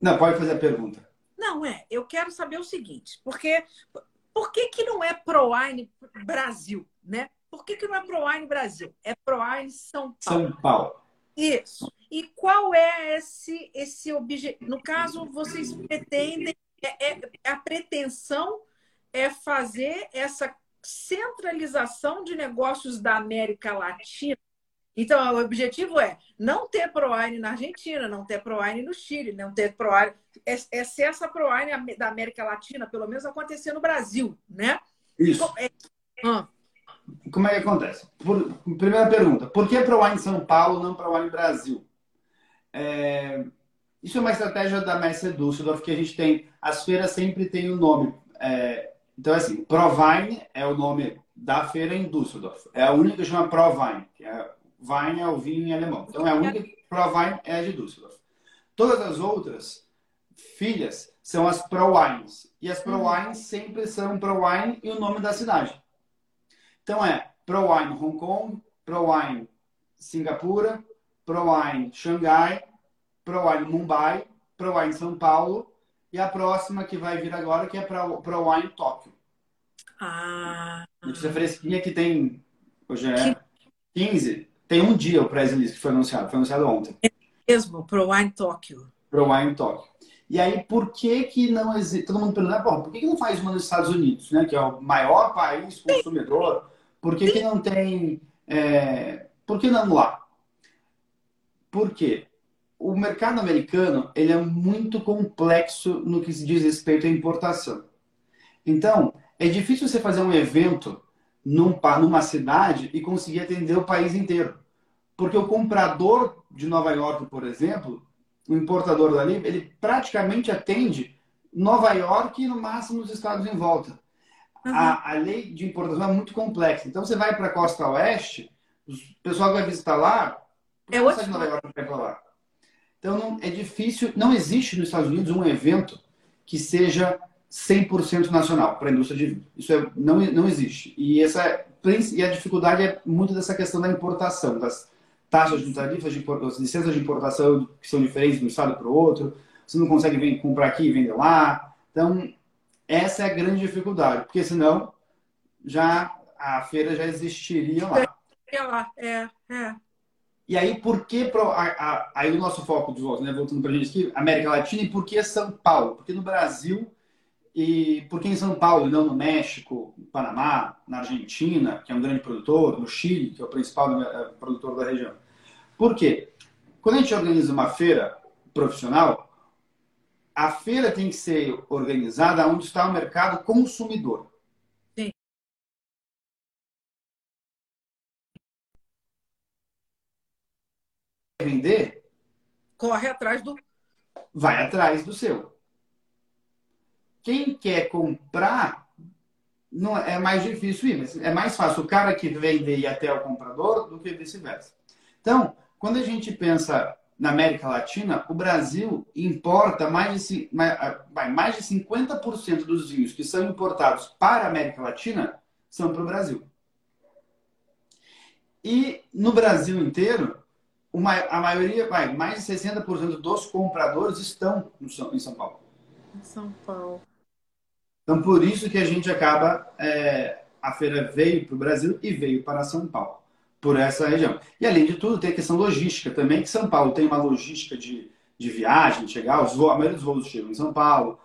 Não, pode fazer a pergunta. Não, eu quero saber o seguinte, porque... Por que que não é ProWine Brasil, né? Por que que não é ProWine Brasil? É ProWine São Paulo. São Paulo. Isso. E qual é esse objetivo? No caso, vocês pretendem... a pretensão é fazer essa centralização de negócios da América Latina. Então, o objetivo é não ter ProWine na Argentina, não ter ProWine no Chile, não ter ProWine... É se essa ProWine da América Latina, pelo menos, acontecer no Brasil, né? Isso. Então, Como é que acontece? Primeira pergunta, por que ProWine São Paulo, não ProWine Brasil? Isso é uma estratégia da Messe Düsseldorf, que a gente tem... As feiras sempre têm um nome. Então, assim, ProWine é o nome da feira em Düsseldorf. É a única que chama ProWine, que é... Wine é o vinho em alemão. Então, é a única ProWine é a de Düsseldorf. Todas as outras filhas são as ProWines. E as ProWines sempre são ProWine e o nome da cidade. Então, ProWine Hong Kong, ProWine Singapura, ProWine Xangai, ProWine Mumbai, ProWine São Paulo e a próxima que vai vir agora, que é ProWine Tóquio. Ah! Notícia fresquinha que tem... Hoje é 15... Tem um dia o prize list que foi anunciado ontem. É mesmo, ProWine Tóquio. ProWine Tóquio. E aí, por que que não existe... Todo mundo pergunta, por que que não faz uma nos Estados Unidos, né? Que é o maior país consumidor. Por que que não tem... Por que não lá? Por quê? O mercado americano, ele é muito complexo no que se diz respeito à importação. Então, é difícil você fazer um evento numa cidade e conseguir atender o país inteiro. Porque o comprador de Nova York, por exemplo, o importador dali, ele praticamente atende Nova York e, no máximo, os estados em volta. Uhum. A lei de importação é muito complexa. Então, você vai para a costa oeste, o pessoal que vai visitar lá, não sai de Nova York para lá. Então, é difícil. Não existe nos Estados Unidos um evento que seja 100% nacional para a indústria de vinho. Isso não existe. E a dificuldade é muito dessa questão da importação, das taxas de tarifas, de licenças de importação que são diferentes de um estado para o outro. Você não consegue comprar aqui e vender lá. Então, essa é a grande dificuldade, porque senão a feira já existiria lá. E aí, por que... Aí o nosso foco de volta, né, voltando para a gente aqui, América Latina, e por que São Paulo? Porque no Brasil... E por que em São Paulo, não no México, no Panamá, na Argentina, que é um grande produtor, no Chile, que é o principal produtor da região? Por quê? Quando a gente organiza uma feira profissional, a feira tem que ser organizada onde está o mercado consumidor. Sim. Vender? Corre atrás do... Vai atrás do seu. Quem quer comprar, não é mais difícil ir, mas é mais fácil o cara que vende ir até o comprador do que vice-versa. Então, quando a gente pensa na América Latina, o Brasil importa mais de 50% dos vinhos que são importados para a América Latina são para o Brasil. E no Brasil inteiro, a maioria, mais de 60% dos compradores estão em São Paulo. Então, por isso que a gente acaba... a feira veio para o Brasil e veio para São Paulo, por essa região. E, além de tudo, tem a questão logística também, que São Paulo tem uma logística de viagem, chegar, a maioria dos voos chegam em São Paulo.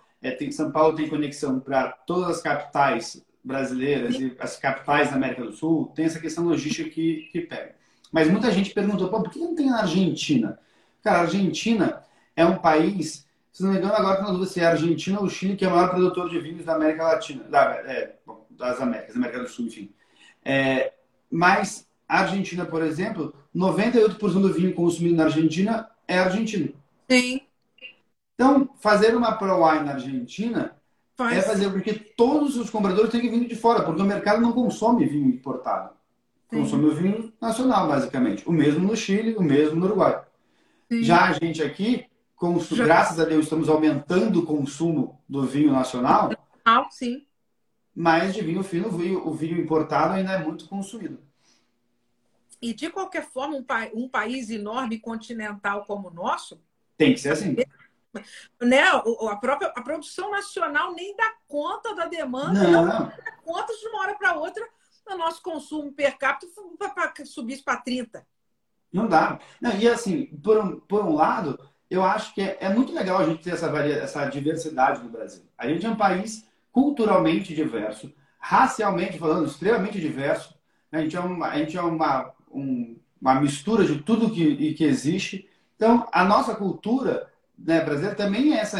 São Paulo tem conexão para todas as capitais brasileiras e as capitais da América do Sul. Tem essa questão logística que pega. Mas muita gente perguntou, por que não tem na Argentina? Cara, a Argentina é um país... Se não me engano, agora nós vamos ser a Argentina ou o Chile, que é o maior produtor de vinhos da América Latina. Da América do Sul, enfim. Mas a Argentina, por exemplo, 98% do vinho consumido na Argentina é argentino. Sim. Então, fazer uma ProWine na Argentina Faz. É fazer, porque todos os compradores têm que vir de fora, porque o mercado não consome vinho importado. Sim. Consome o vinho nacional, basicamente. O mesmo no Chile, o mesmo no Uruguai. Sim. Já a gente aqui, graças a Deus, estamos aumentando o consumo do vinho nacional. Ah, sim. Mas de vinho fino, o vinho importado ainda é muito consumido. E, de qualquer forma, um país enorme, continental como o nosso... Tem que ser assim. Né? A produção nacional nem dá conta da demanda. Não dá conta de uma hora para outra. O nosso consumo per capita subisse para 30. Não dá. Não, e, assim, por um lado, eu acho que é muito legal a gente ter essa diversidade no Brasil. A gente é um país culturalmente diverso, racialmente falando, extremamente diverso. A gente é uma mistura de tudo que existe. Então, a nossa cultura, né, brasileira também é essa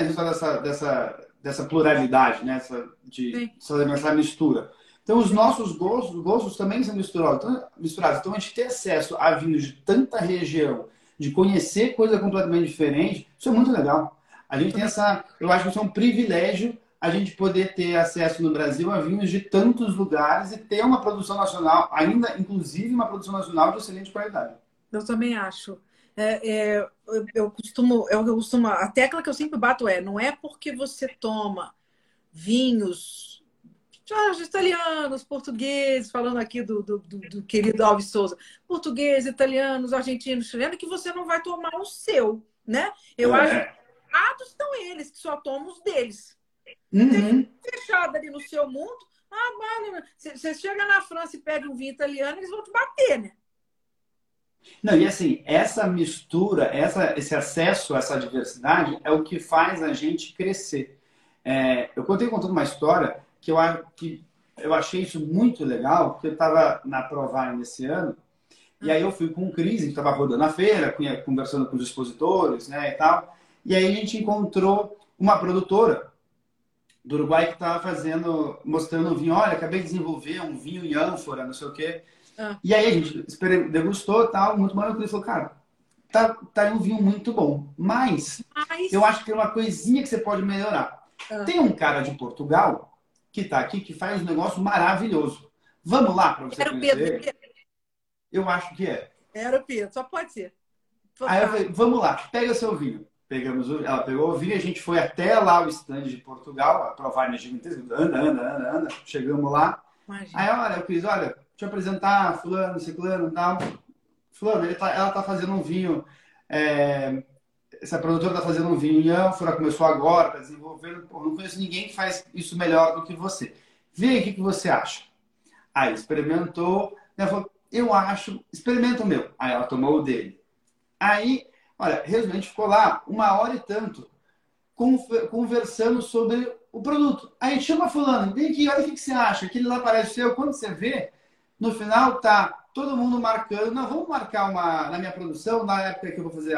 dessa pluralidade, né, essa mistura. Então, os nossos gostos também são misturados. Então, a gente ter acesso a vinhos de tanta região, de conhecer coisa completamente diferente, isso é muito legal. A gente tem essa... Eu acho que isso é um privilégio, a gente poder ter acesso no Brasil a vinhos de tantos lugares e ter uma produção nacional, ainda inclusive uma produção nacional de excelente qualidade. Eu também acho. Eu costumo, a tecla que eu sempre bato é, não é porque você toma vinhos italianos, portugueses, falando aqui do querido Alves Souza, portugueses, italianos, argentinos, chilenos, que você não vai tomar o seu, né? Eu acho que errados estão eles, que só tomam os deles. Uhum. Fechado ali no seu mundo. Você chega na França e pede um vinho italiano, eles vão te bater, né? Não, e assim, essa mistura, esse acesso a essa diversidade é o que faz a gente crescer. Eu contei uma história que eu achei isso muito legal, porque eu estava na ProWein nesse ano, e aí eu fui com o Cris, a gente estava rodando a feira, conversando com os expositores, né, e tal, e aí a gente encontrou uma produtora do Uruguai que estava mostrando um vinho. Olha, acabei de desenvolver um vinho em ânfora, não sei o quê. E aí a gente degustou, tal, muito bom. E o Cris falou, cara, tá um vinho muito bom. Mas eu acho que tem uma coisinha que você pode melhorar. Tem um cara de Portugal que tá aqui, que faz um negócio maravilhoso. Vamos lá para você conhecer. Era o Pedro. Eu acho que é. Era o Pedro, só pode ser. Aí eu falei, vamos lá, pega o seu vinho. Ela pegou o vinho, a gente foi até lá o stand de Portugal, a ProWein gigantesca, anda, chegamos lá. Imagina. Aí eu fiz, olha, deixa eu apresentar fulano, ciclano, tal. Fulano, ela tá fazendo um vinho, essa produtora tá fazendo um vinho em ânfora, começou agora, tá desenvolvendo, pô, não conheço ninguém que faz isso melhor do que você. Vê aí o que você acha. Aí experimentou, ela falou, eu acho, experimenta o meu. Aí ela tomou o dele. Aí... Olha, resumindo, a gente ficou lá 1h e tanto conversando sobre o produto. Aí chama fulano, vem aqui, olha o que você acha. Aquele lá parece seu. Quando você vê, no final tá todo mundo marcando. Não, vamos marcar na minha produção, na época que eu vou fazer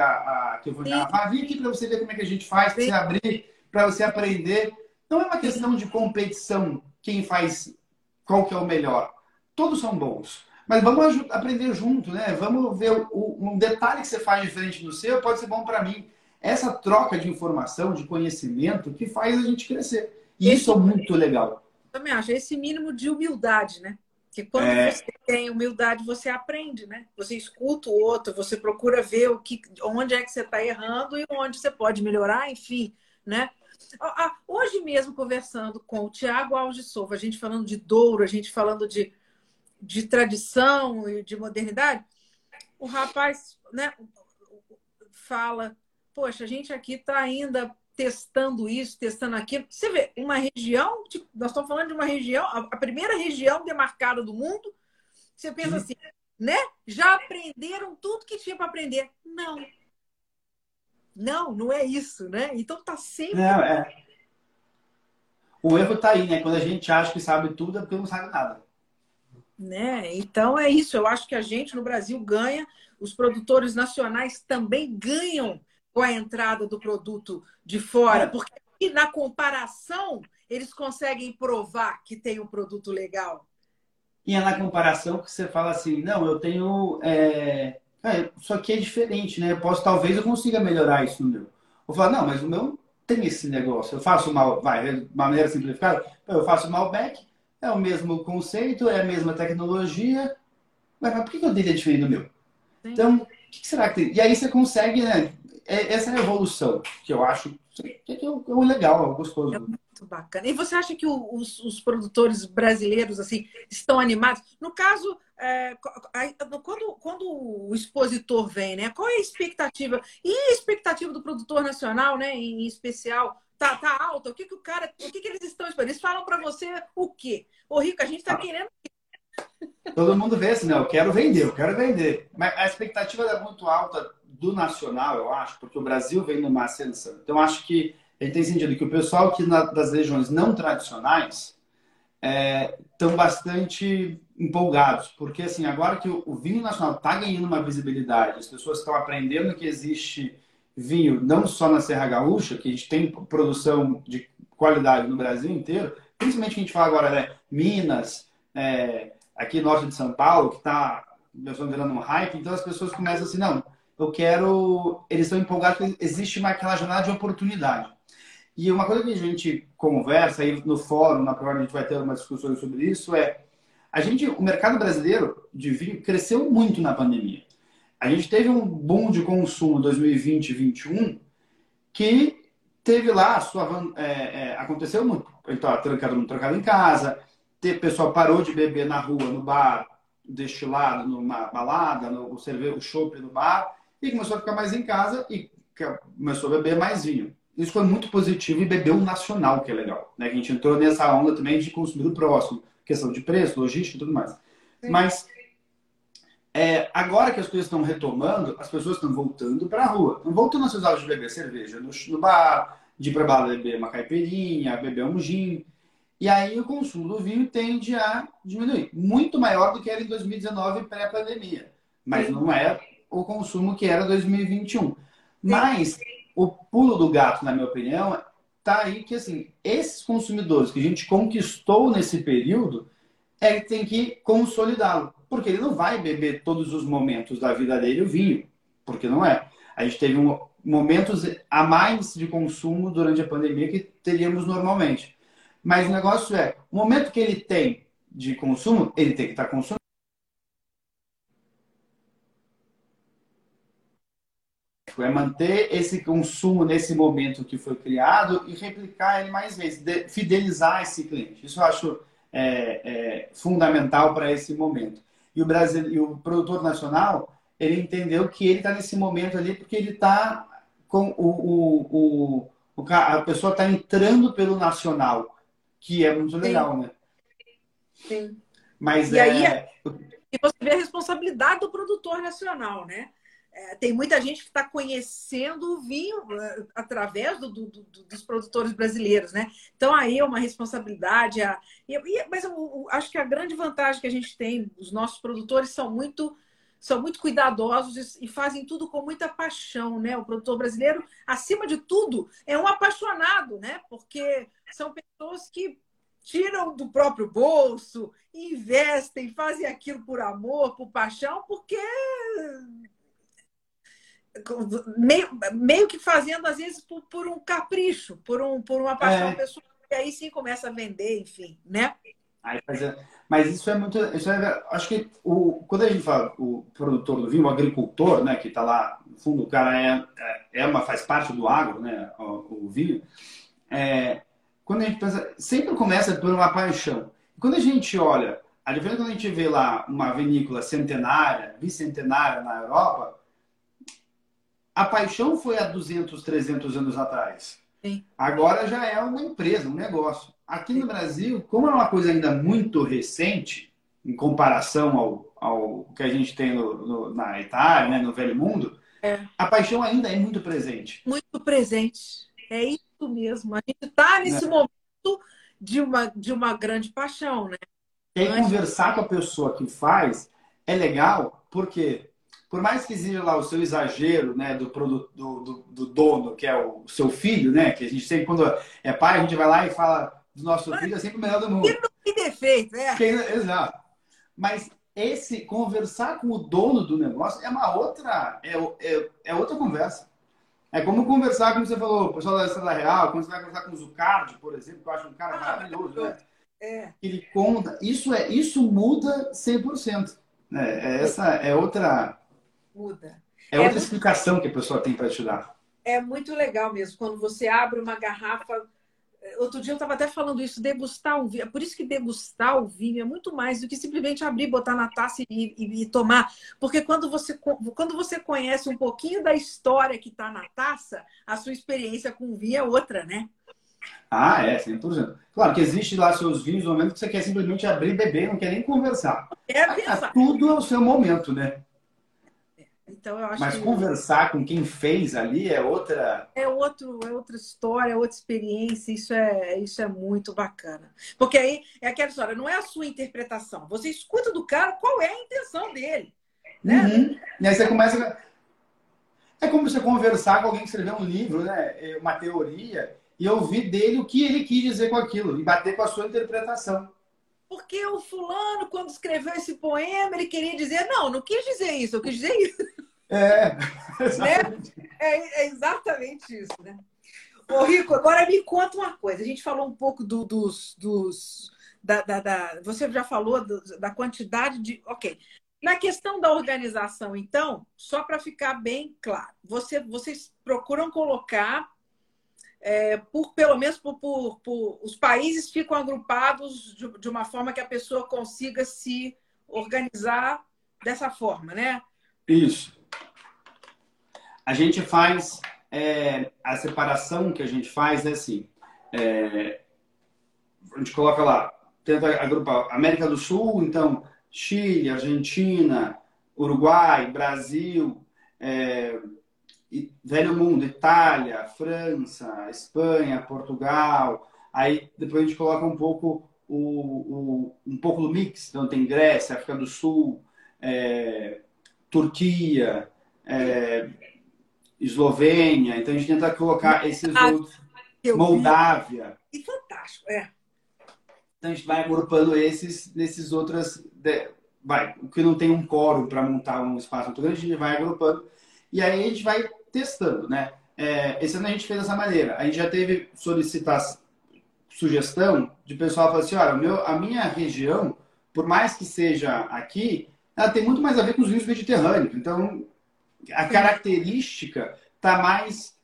que eu vou gravar. Vem aqui para você ver como é que a gente faz, para você abrir, para você aprender. Não é uma questão de competição, quem faz qual que é o melhor. Todos são bons. Mas vamos aprender junto, né? Vamos ver um detalhe que você faz diferente do seu, pode ser bom para mim. Essa troca de informação, de conhecimento, que faz a gente crescer. E isso é muito legal. Eu também acho. Esse mínimo de humildade, né? Porque quando você tem humildade, você aprende, né? Você escuta o outro, você procura ver onde é que você está errando e onde você pode melhorar, enfim, né? Hoje mesmo, conversando com o Tiago Alves de Souza, a gente falando de Douro, a gente falando de tradição e de modernidade, o rapaz, né, fala, poxa, a gente aqui está ainda testando isso, testando aquilo. Você vê, uma região, nós estamos falando de uma região, a primeira região demarcada do mundo, você pensa assim, né? Já aprenderam tudo que tinha para aprender. Não é isso, né? Então está sempre... O erro está aí, né? Quando a gente acha que sabe tudo, é porque não sabe nada. Né? Então é isso, eu acho que a gente no Brasil ganha, os produtores nacionais também ganham com a entrada do produto de fora, porque aqui, na comparação, eles conseguem provar que tem um produto legal. E é na comparação que você fala assim, não, eu tenho isso aqui é diferente, né? Eu posso, talvez eu consiga melhorar isso no meu. Vou falar, não, mas o meu tem esse negócio. Eu faço uma, de uma maneira simplificada, eu faço Malbec, é o mesmo conceito, é a mesma tecnologia, mas por que eu diria diferente do meu? Sim. Então, o que será que tem? E aí você consegue, né? Essa é a evolução, que eu acho que é o legal, é o gostoso. É muito bacana. E você acha que os produtores brasileiros assim estão animados? No caso, quando o expositor vem, né? Qual é a expectativa? E a expectativa do produtor nacional, né? Em especial, tá alta? O que que o cara, o que que eles estão esperando? Eles falam para você o quê? Ô, Rico, a gente tá querendo... Todo mundo vê assim, não, eu quero vender, Mas a expectativa é muito alta do nacional, eu acho, porque o Brasil vem numa ascensão. Então, acho que a gente tem sentido que o pessoal que das regiões não tradicionais estão bastante empolgados, porque assim, agora que o vinho nacional está ganhando uma visibilidade, as pessoas estão aprendendo que existe vinho não só na Serra Gaúcha, que a gente tem produção de qualidade no Brasil inteiro, principalmente que a gente fala agora, né, Minas, aqui no norte de São Paulo, que está virando um hype, então as pessoas começam assim, não, eu quero... Eles estão empolgados porque existe aquela jornada de oportunidade. E uma coisa que a gente conversa aí no fórum, na prova a gente vai ter uma discussão sobre isso, o mercado brasileiro de vinho cresceu muito na pandemia. A gente teve um boom de consumo em 2020 e 2021 que teve lá a sua... aconteceu muito. Então, trancado em casa... O pessoal parou de beber na rua, no bar, destilado, numa balada, no cerveja, o chopp no bar, e começou a ficar mais em casa e começou a beber mais vinho. Isso foi muito positivo e bebeu nacional, que é legal, né? A gente entrou nessa onda também de consumir o próximo, questão de preço, logística e tudo mais. Sim. Mas agora que as coisas estão retomando, as pessoas estão voltando para a rua. Não voltando às suas aulas de beber cerveja no bar, de ir para balada beber uma caipirinha, beber um gin. E aí o consumo do vinho tende a diminuir. Muito maior do que era em 2019, pré-pandemia. Mas não é o consumo que era 2021. Mas o pulo do gato, na minha opinião, tá aí que, assim, esses consumidores que a gente conquistou nesse período, tem que consolidá-lo. Porque ele não vai beber todos os momentos da vida dele o vinho. Porque não é. A gente teve momentos a mais de consumo durante a pandemia que teríamos normalmente. Mas o negócio o momento que ele tem de consumo, ele tem que estar consumindo. É manter esse consumo nesse momento que foi criado e replicar ele mais vezes, fidelizar esse cliente. Isso eu acho fundamental para esse momento. E o produtor nacional, ele entendeu que ele está nesse momento ali porque ele está com a pessoa está entrando pelo nacional. Que é muito legal, né? Sim. Mas e aí você vê a responsabilidade do produtor nacional, né? Tem muita gente que está conhecendo o vinho através dos produtores brasileiros, né? Então aí é uma responsabilidade. Mas eu acho que a grande vantagem que a gente tem, os nossos produtores são muito cuidadosos e fazem tudo com muita paixão, né? O produtor brasileiro, acima de tudo, é um apaixonado, né? Porque são pessoas que tiram do próprio bolso, investem, fazem aquilo por amor, por paixão, porque meio que fazendo, às vezes, por um capricho, por uma paixão pessoal, e aí sim começa a vender, enfim, né? Mas isso é muito... acho que quando a gente fala o produtor do vinho, o agricultor, né, que está lá no fundo, o cara faz parte do agro, né, o vinho. Quando a gente pensa, sempre começa por uma paixão. Quando a gente olha, a diferença quando a gente vê lá uma vinícola centenária, bicentenária na Europa, a paixão foi há 200, 300 anos atrás. Sim. Agora já é uma empresa, um negócio. Aqui no Brasil, como é uma coisa ainda muito recente, em comparação ao que a gente tem na Itália, né, no Velho Mundo, a paixão ainda é muito presente. Muito presente. É isso mesmo. A gente está nesse momento de uma grande paixão, né? Conversar com a pessoa que faz é legal, porque por mais que exija lá o seu exagero, né, do dono, que é o seu filho, né? Que a gente sempre, quando é pai, a gente vai lá e fala... do nosso filho é sempre o melhor do mundo. Que defeito, Exato. Mas esse conversar com o dono do negócio é outra conversa. É como conversar, como você falou, o pessoal da Estrada Real, quando você vai conversar com o Zucardi, por exemplo, que eu acho um cara maravilhoso, né? É. Ele conta. Isso muda 100%. Né? Essa é outra... Muda. É outra explicação que a pessoa tem para te dar. É muito legal mesmo, quando você abre uma garrafa... Outro dia eu estava até falando isso, degustar o vinho. Por isso que degustar o vinho é muito mais do que simplesmente abrir, botar na taça e tomar. Porque quando você conhece um pouquinho da história que está na taça, a sua experiência com o vinho é outra, né? Ah, é, 100%. Claro que existe lá seus vinhos no momento que você quer simplesmente abrir e beber, não quer nem conversar. Tudo é o seu momento, né? Então, eu acho Mas conversar com quem fez ali é outra... É outra história, é outra experiência. Isso é muito bacana. Porque aí é aquela história, não é a sua interpretação. Você escuta do cara qual é a intenção dele. Né? Uhum. E aí você começa... É como você conversar com alguém que escreveu um livro, né? Uma teoria, e ouvir dele o que ele quis dizer com aquilo. E bater com a sua interpretação. Porque o fulano, quando escreveu esse poema, ele queria dizer... Não quis dizer isso, eu quis dizer isso. É, exatamente. Né? É exatamente isso, né? Ô, Rico, agora me conta uma coisa. A gente falou um pouco você já falou da quantidade de... Ok. Na questão da organização, então, só para ficar bem claro, vocês procuram colocar... os países ficam agrupados de uma forma que a pessoa consiga se organizar dessa forma, né? Isso. A gente faz... a separação que a gente faz é assim. A gente coloca lá, tenta agrupar América do Sul, então Chile, Argentina, Uruguai, Brasil... Velho Mundo, Itália, França, Espanha, Portugal. Aí depois a gente coloca um pouco do mix. Então tem Grécia, África do Sul, Turquia, Eslovênia. Então a gente tenta colocar esses outros. Moldávia. E fantástico, é. Então a gente vai agrupando esses nesses outras. O que não tem um quórum para montar um espaço muito grande, a gente vai agrupando. E aí a gente vai testando, né? Esse ano a gente fez dessa maneira. A gente já teve sugestão de pessoal falar assim, olha, a minha região, por mais que seja aqui, ela tem muito mais a ver com os rios mediterrâneos. Então, a característica está mais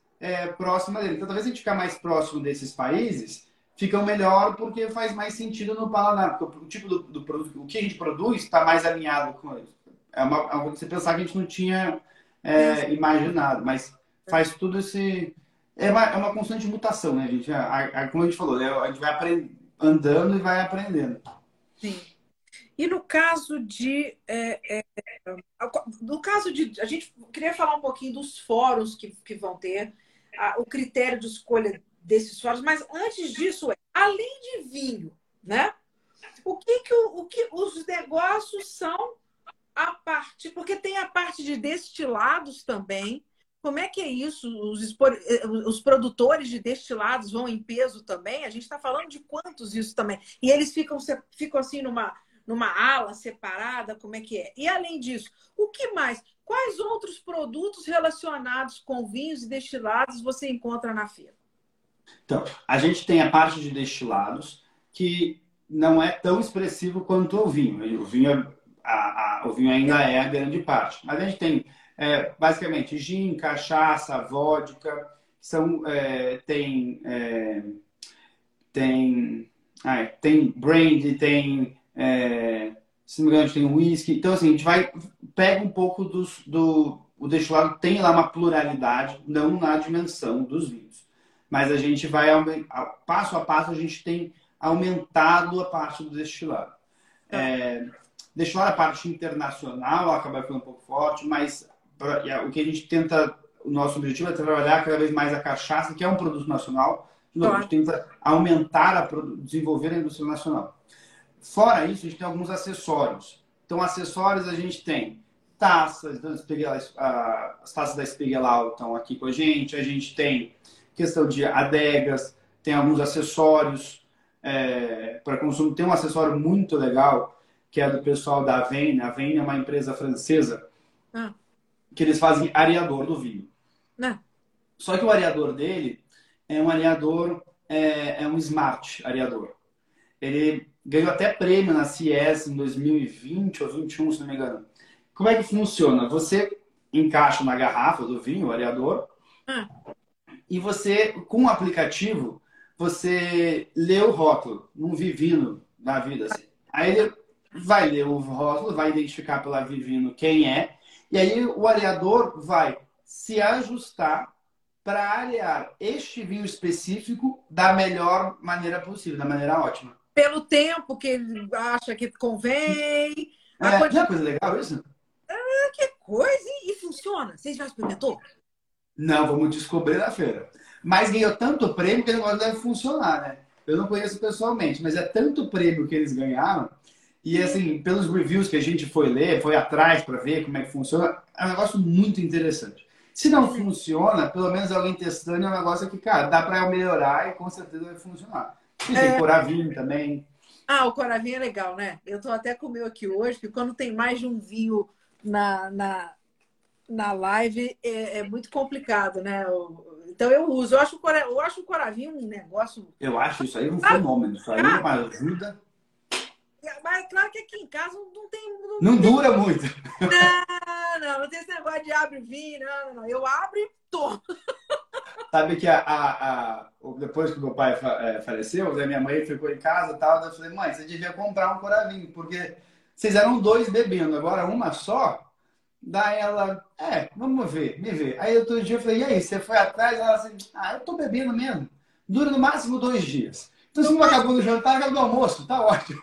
próxima dele. Então, talvez a gente ficar mais próximo desses países, ficam melhor porque faz mais sentido no paladar. Porque o tipo do produto, o que a gente produz, está mais alinhado com eles. É uma coisa que você pensar que a gente não tinha... imaginado, mas faz tudo esse... É uma constante mutação, né, gente? Como a gente falou, né? A gente vai andando e vai aprendendo. Sim. E no caso de... A gente queria falar um pouquinho dos fóruns que vão ter, o critério de escolha desses fóruns, mas antes disso, além de vinho, né? O que os negócios são... porque tem a parte de destilados também. Como é que é isso? Os produtores de destilados vão em peso também? A gente está falando de quantos isso também? E eles ficam assim numa ala separada? Como é que é? E além disso, o que mais? Quais outros produtos relacionados com vinhos e destilados você encontra na feira? Então, a gente tem a parte de destilados que não é tão expressivo quanto o vinho. O vinho ainda é a grande parte. Mas a gente tem, basicamente, gin, cachaça, vodka. Tem brandy, se não me engano, tem whisky. Então, assim, a gente pega um pouco o destilado. Tem lá uma pluralidade, não na dimensão dos vinhos. Mas a gente vai, passo a passo, a gente tem aumentado a parte do destilado. Deixou a parte internacional, acaba ficando um pouco forte, mas o que a gente tenta, o nosso objetivo é trabalhar cada vez mais a cachaça, que é um produto nacional. Claro. A gente tenta desenvolver a indústria nacional. Fora isso, a gente tem alguns acessórios. Então, acessórios a gente tem taças, as taças da Spiegelau estão aqui com a gente tem questão de adegas, tem alguns acessórios para consumo. Tem um acessório muito legal, que é do pessoal da Aveine. A Aveine é uma empresa francesa que eles fazem areador do vinho. Só que o areador dele é um areador, é um smart areador. Ele ganhou até prêmio na CES em 2020 ou 2021, se não me engano. Como é que funciona? Você encaixa na garrafa do vinho, o areador, e você, com o aplicativo, você lê o rótulo, num Vivino da vida, assim. Aí ele vai ler o rótulo, vai identificar pela Vivino quem é, e aí o areador vai se ajustar para arear este vinho específico da melhor maneira possível, da maneira ótima. Pelo tempo que ele acha que convém. Não é coisa legal isso? Ah, que coisa! E funciona? Vocês já experimentou? Não, vamos descobrir na feira. Mas ganhou tanto prêmio que o negócio deve funcionar, né? Eu não conheço pessoalmente, mas é tanto prêmio que eles ganharam. E assim, pelos reviews que a gente foi ler, foi atrás para ver como é que funciona, é um negócio muito interessante. Se não funciona, pelo menos alguém testando é um negócio que, cara, dá para melhorar e com certeza vai funcionar. E tem Coravinho também. Ah, o Coravinho é legal, né? Eu tô até com o meu aqui hoje, porque quando tem mais de um vinho na live, é muito complicado, né? Então eu uso. Eu acho o Coravinho um negócio... Eu acho isso aí um fenômeno. Isso aí uma ajuda... Mas claro que aqui em casa não tem... Não tem... dura muito. Não tem esse negócio de abre e vir, não. Eu abro e tomo. Sabe que depois que meu pai faleceu, minha mãe ficou em casa e tal, eu falei, mãe, você devia comprar um coravinho, porque vocês eram dois bebendo, agora uma só, daí ela, vamos ver, me ver. Aí outro dia eu falei, e aí, você foi atrás? Ela assim, eu tô bebendo mesmo. Dura no máximo 2 dias. Então, se não acabou no jantar, acabou no almoço. Tá ótimo.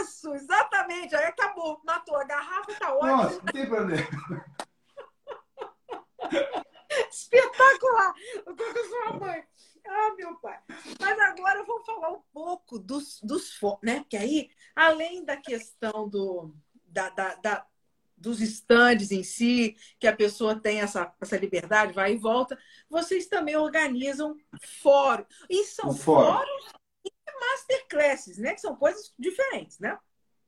Isso, exatamente. Aí acabou. Matou a garrafa, tá ótimo. Nossa, não tem problema. Espetacular. Eu tô com sua mãe. Ah, meu pai. Mas agora eu vou falar um pouco dos né? Porque aí, além da questão dos estandes em si, que a pessoa tem essa liberdade, vai e volta, vocês também organizam fórum. E são fóruns e masterclasses, né? Que são coisas diferentes, né?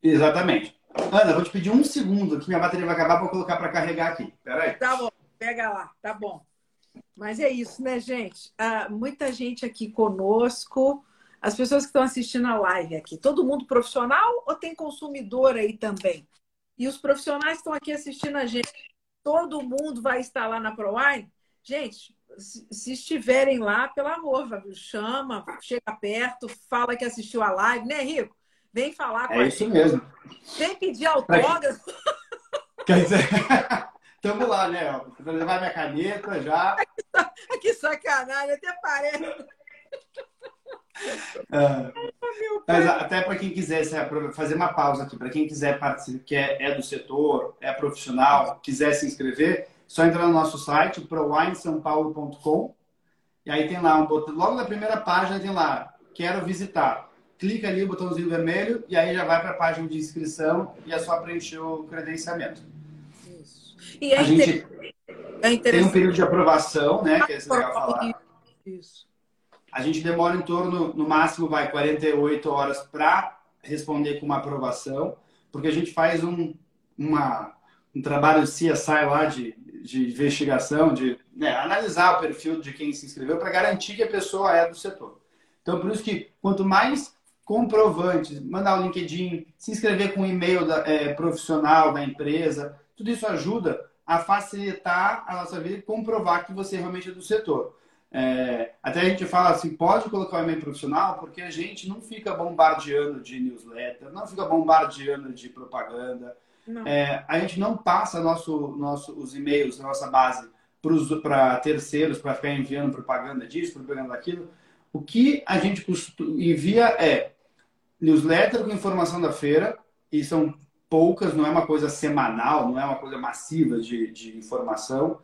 Exatamente. Ana, vou te pedir um segundo que minha bateria vai acabar para colocar para carregar aqui. Peraí. Tá bom, pega lá, tá bom. Mas é isso, né, gente? Muita gente aqui conosco, as pessoas que estão assistindo a live aqui, todo mundo profissional ou tem consumidor aí também? E os profissionais estão aqui assistindo a gente. Todo mundo vai estar lá na ProWine? Gente, se estiverem lá, pelo amor, chama, chega perto, fala que assistiu a live, né, Rico? Vem falar com a gente. É isso mesmo. Vem pedir autógrafo. Quer dizer, estamos lá, né? Vou levar minha caneta já. Que sacanagem, até parece. Mas até para quem quiser fazer uma pausa aqui, para quem quiser participar, que é do setor, é profissional, quiser se inscrever, só entrar no nosso site prowinesaopaulo.com e aí tem lá um botão, logo na primeira página tem lá, quero visitar, clica ali o botãozinho vermelho e aí já vai para a página de inscrição e é só preencher o credenciamento. Isso. E é interessante. Tem um período de aprovação, né, que é legal falar. Isso. A gente demora em torno, no máximo, 48 horas para responder com uma aprovação, porque a gente faz um trabalho CSI lá de investigação, de analisar o perfil de quem se inscreveu para garantir que a pessoa é do setor. Então, por isso que quanto mais comprovantes, mandar o LinkedIn, se inscrever com um e-mail profissional da empresa, tudo isso ajuda a facilitar a nossa vida e comprovar que você realmente é do setor. Até a gente fala assim, pode colocar o e-mail profissional, porque a gente não fica bombardeando de newsletter, não fica bombardeando de propaganda. A gente não passa os e-mails, nossa base para terceiros, para ficar enviando propaganda disso, propaganda daquilo. O que a gente envia é newsletter com informação da feira, e são poucas, não é uma coisa semanal, não é uma coisa massiva de informação.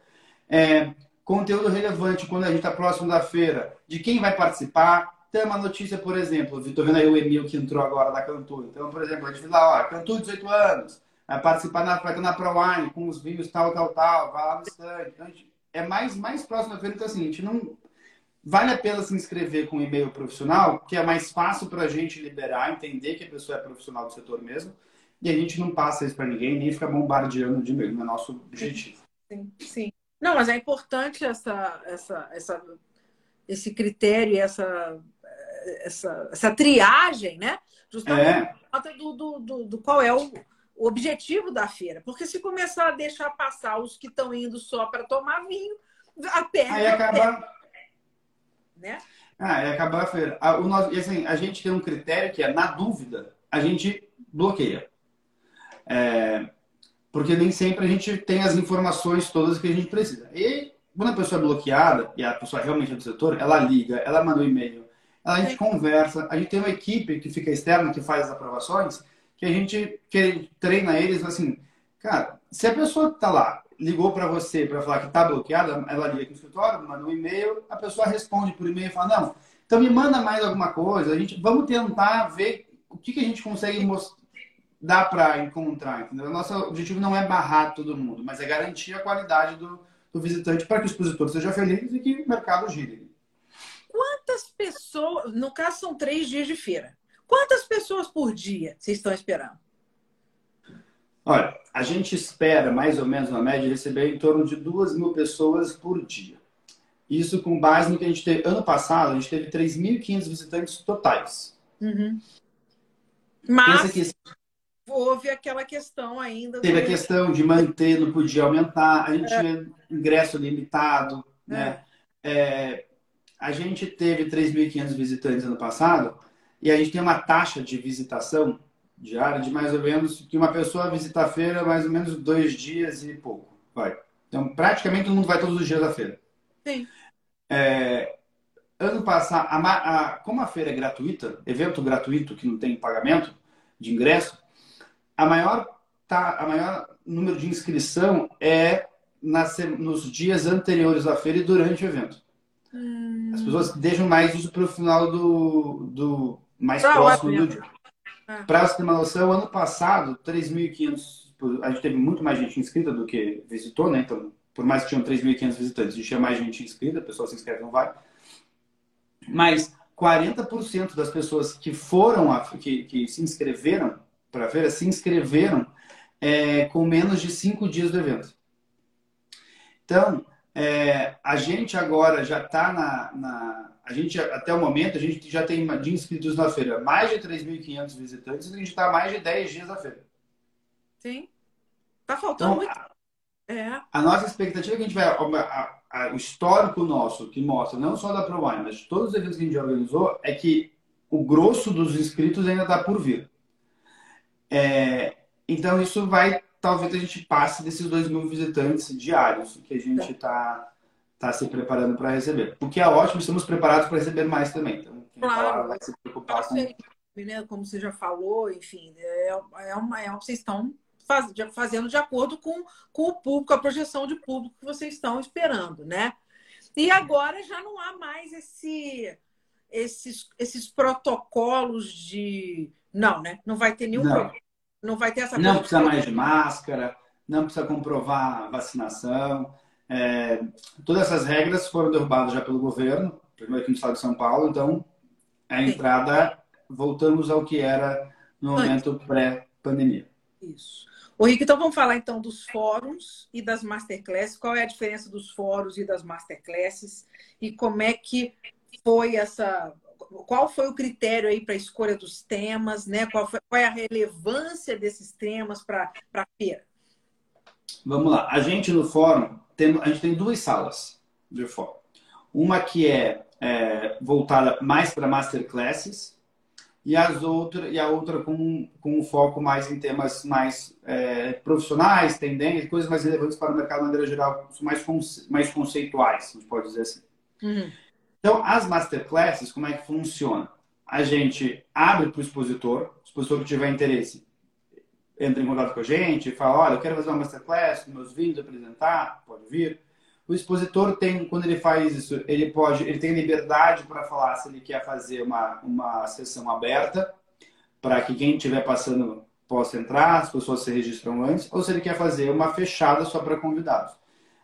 Conteúdo relevante quando a gente está próximo da feira, de quem vai participar. Tem uma notícia, por exemplo, estou vendo aí o Emil que entrou agora da Cantu. Então, por exemplo, a gente lá, ó, Cantu, 18 anos, vai participar na ProWine com os vinhos tal, vai lá no stand. Então, é mais próximo da feira, então assim, a gente não... Vale a pena se inscrever com um e-mail profissional, que é mais fácil para a gente liberar, entender que a pessoa é profissional do setor mesmo, e a gente não passa isso para ninguém, nem fica bombardeando de e-mail, não é nosso objetivo. Sim. Não, mas é importante esse critério, essa triagem, né? Justamente por conta do qual é o objetivo da feira. Porque se começar a deixar passar os que estão indo só para tomar vinho, a perda. Aí acaba... Né? Ah, é acabar a feira. Assim, a gente tem um critério que é, na dúvida, a gente bloqueia. Porque nem sempre a gente tem as informações todas que a gente precisa. E quando a pessoa é bloqueada, e a pessoa realmente é do setor, ela liga, ela manda um e-mail, a gente conversa, a gente tem uma equipe que fica externa, que faz as aprovações, que a gente treina eles assim, cara, se a pessoa está lá, ligou para você para falar que está bloqueada, ela liga aqui no escritório, manda um e-mail, a pessoa responde por e-mail e fala, não, então me manda mais alguma coisa, vamos tentar ver o que a gente consegue dar para encontrar. Entendeu? Nosso objetivo não é barrar todo mundo, mas é garantir a qualidade do visitante para que o expositor seja feliz e que o mercado gire. Quantas pessoas, no caso são 3 dias de feira, quantas pessoas por dia vocês estão esperando? Olha, a gente espera, mais ou menos, na média, receber em torno de 2.000 pessoas por dia. Isso com base no que a gente teve. Ano passado, a gente teve 3.500 visitantes totais. Uhum. Mas houve aquela questão ainda. Teve a questão de manter, não podia aumentar. A gente tinha ingresso limitado, né? A gente teve 3.500 visitantes ano passado e a gente tem uma taxa de visitação diária de mais ou menos, que uma pessoa visita a feira mais ou menos 2 dias e pouco. Vai. Então, praticamente todo mundo vai todos os dias à feira. Sim. Ano passado, como a feira é gratuita, evento gratuito que não tem pagamento de ingresso, a maior número de inscrição é nos dias anteriores à feira e durante o evento. As pessoas deixam mais isso para o final mais próximo do dia. Para você ter uma noção, ano passado, 3.500... A gente teve muito mais gente inscrita do que visitou, né? Então, por mais que tinham 3.500 visitantes, a gente tinha mais gente inscrita, a pessoa se inscreve, não vai. Mas 40% das pessoas que foram, que se inscreveram para a feira, se inscreveram com menos de 5 dias do evento. Então, a gente agora já está A gente, até o momento, a gente já tem de inscritos na feira mais de 3.500 visitantes e a gente está há mais de 10 dias na feira. Sim. Está faltando então, muito. A nossa expectativa é que a gente vai... O histórico nosso, que mostra não só da ProWine, mas de todos os eventos que a gente organizou, é que o grosso dos inscritos ainda está por vir. Então, isso vai... Talvez a gente passe desses 2.000 visitantes diários que a gente está... Está se preparando para receber. O que é ótimo, estamos preparados para receber mais também. Então, quem falar vai se preocupar com... Como você já falou, enfim, vocês estão fazendo de acordo com o público, a projeção de público que vocês estão esperando, né? E agora já não há mais esses protocolos de... Não, né? Não vai ter nenhum problema. Não vai ter essa... Não precisa mais de máscara, não precisa comprovar vacinação... Todas essas regras foram derrubadas já pelo governo, primeiro aqui no estado de São Paulo, então a entrada, voltamos ao que era no momento pré-pandemia. Isso. Ô, Rick, então vamos falar então dos fóruns e das masterclasses. Qual é a diferença dos fóruns e das masterclasses? E como é que foi qual foi o critério aí para a escolha dos temas, né? Qual é a relevância desses temas para a feira? Vamos lá. A gente no fórum... A gente tem 2 salas de fórum. Uma que é voltada mais para masterclasses e a outra com um foco mais em temas mais profissionais, tendências, coisas mais relevantes para o mercado de maneira geral, mais conceituais, a gente pode dizer assim. Então, as masterclasses, como é que funciona? A gente abre para o expositor que tiver interesse, entra em contato com a gente e fala, olha, eu quero fazer uma masterclass com meus vinhos, apresentar, pode vir. O expositor tem, quando ele faz isso, ele tem liberdade para falar se ele quer fazer uma sessão aberta, para que quem estiver passando possa entrar, as pessoas se registram antes, ou se ele quer fazer uma fechada só para convidados.